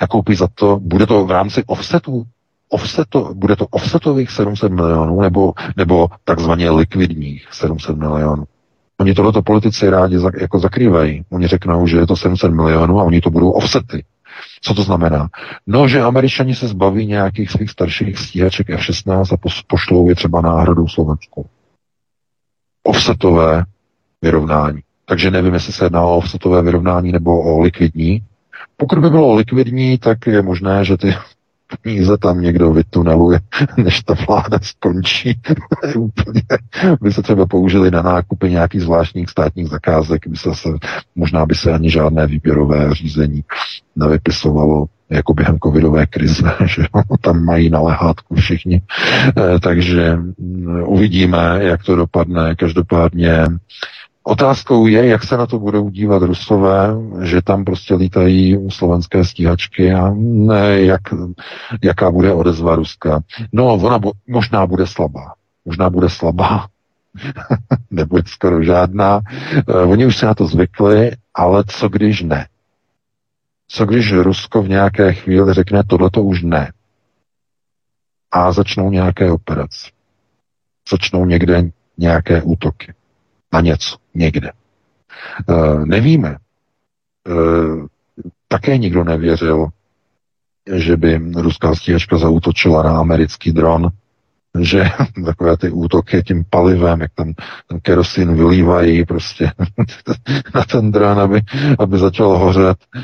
Nakoupí za to, bude to v rámci offsetu, offseto, bude to offsetových sedm set milionů nebo, nebo takzvaně likvidních sedm set milionů. Oni tohleto politici rádi za, jako zakrývají. Oni řeknou, že je to sedm set milionů a oni to budou offsety. Co to znamená? No, že Američani se zbaví nějakých svých starších stíhaček F šestnáct a pošlou je třeba náhradou Slovensku. Offsetové vyrovnání. Takže nevím, jestli se jedná o offsetové vyrovnání nebo o likvidní, Pokud by bylo likvidní, tak je možné, že ty peníze tam někdo vytuneluje, než ta vláda skončí. Úplně. By se třeba použili na nákupy nějakých zvláštních státních zakázek, by se, možná by se ani žádné výběrové řízení nevypisovalo, jako během covidové krize, že tam mají na lehátku všichni. Takže uvidíme, jak to dopadne. Každopádně otázkou je, jak se na to budou dívat Rusové, že tam prostě lítají slovenské stíhačky a jak, jaká bude odezva Ruska. No, ona bo, možná bude slabá. Možná bude slabá. Nebude skoro žádná. Oni už se na to zvykli, ale co když ne? Co když Rusko v nějaké chvíli řekne, tohleto už ne. A začnou nějaké operace. Začnou někde nějaké útoky. Na něco. Někde. E, nevíme. E, také nikdo nevěřil, že by ruská stíhačka zaútočila na americký dron, že takové ty útoky tím palivem, jak tam ten kerosin vylívají prostě na ten dron, aby, aby začal hořet. E,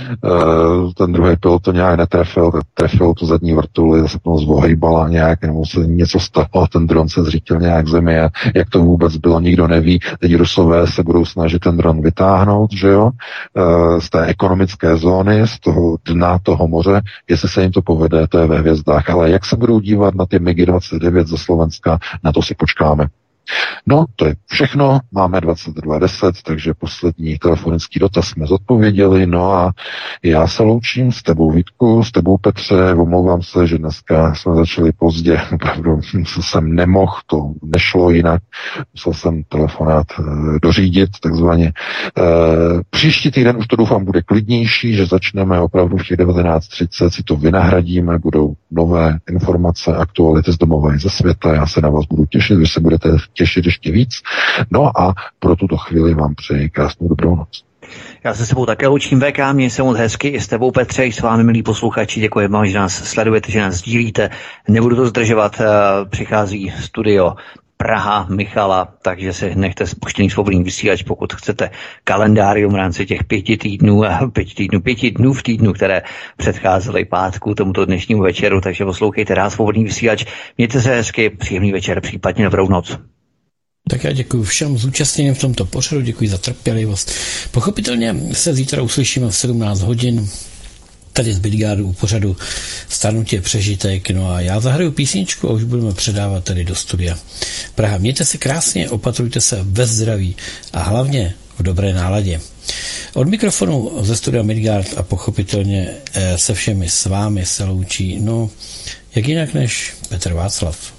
ten druhý pilot to nějak netrefil, trefil tu zadní vrtuli, zase to zvohejbala nějak, nebo se něco stalo, ten dron se zřítil nějak v zemi a jak to vůbec bylo, nikdo neví. Teď Rusové se budou snažit ten dron vytáhnout, že jo, e, z té ekonomické zóny, z toho dna toho moře, jestli se jim to povede, to je ve hvězdách. Ale jak se budou dívat na ty mig dvacet devět Slovenska, na to si počkáme. No, to je všechno, máme dvacet dva deset, takže poslední telefonický dotaz jsme zodpověděli, no a já se loučím s tebou, Vítku, s tebou, Petře, omlouvám se, že dneska jsme začali pozdě, opravdu jsem nemohl, to nešlo jinak, musel jsem telefonát dořídit, takzvaně. Příští týden už to doufám bude klidnější, že začneme opravdu v těch devatenáct třicet, si to vynahradíme, budou nové informace, aktuality z domova i ze světa, já se na vás budu těšit, že se budete těšit ještě víc. No a pro tuto chvíli vám přeji krásnou dobrou noc. Já se s tebou také loučím, V K, měj se moc hezky, i s tebou, Petře, i s vámi, milí posluchači, děkujeme, že nás sledujete, že nás sdílíte. Nebudu to zdržovat, přichází studio Praha Michala, takže si nechte spuštěný Svobodný vysílač, pokud chcete kalendárium v rámci těch pěti týdnů, pěti týdnů, pěti dnů v týdnu, které předcházely pátku tomuto dnešnímu večeru, takže poslouchejte rád Svobodný vysílač, mějte se hezky, příjemný večer, případně dobrou noc. Tak já děkuji všem zúčastněným v tomto pořadu, děkuji za trpělivost. Pochopitelně se zítra uslyšíme v sedmnáct hodin tady z Bitgardu u pořadu Stárnutí přežitek. No a já zahraju písničku a už budeme předávat tady do studia Praha. Mějte se krásně, opatrujte se ve zdraví a hlavně v dobré náladě. Od mikrofonu ze studia Midgard a pochopitelně se všemi s vámi se loučí, no jak jinak než Petr Václav.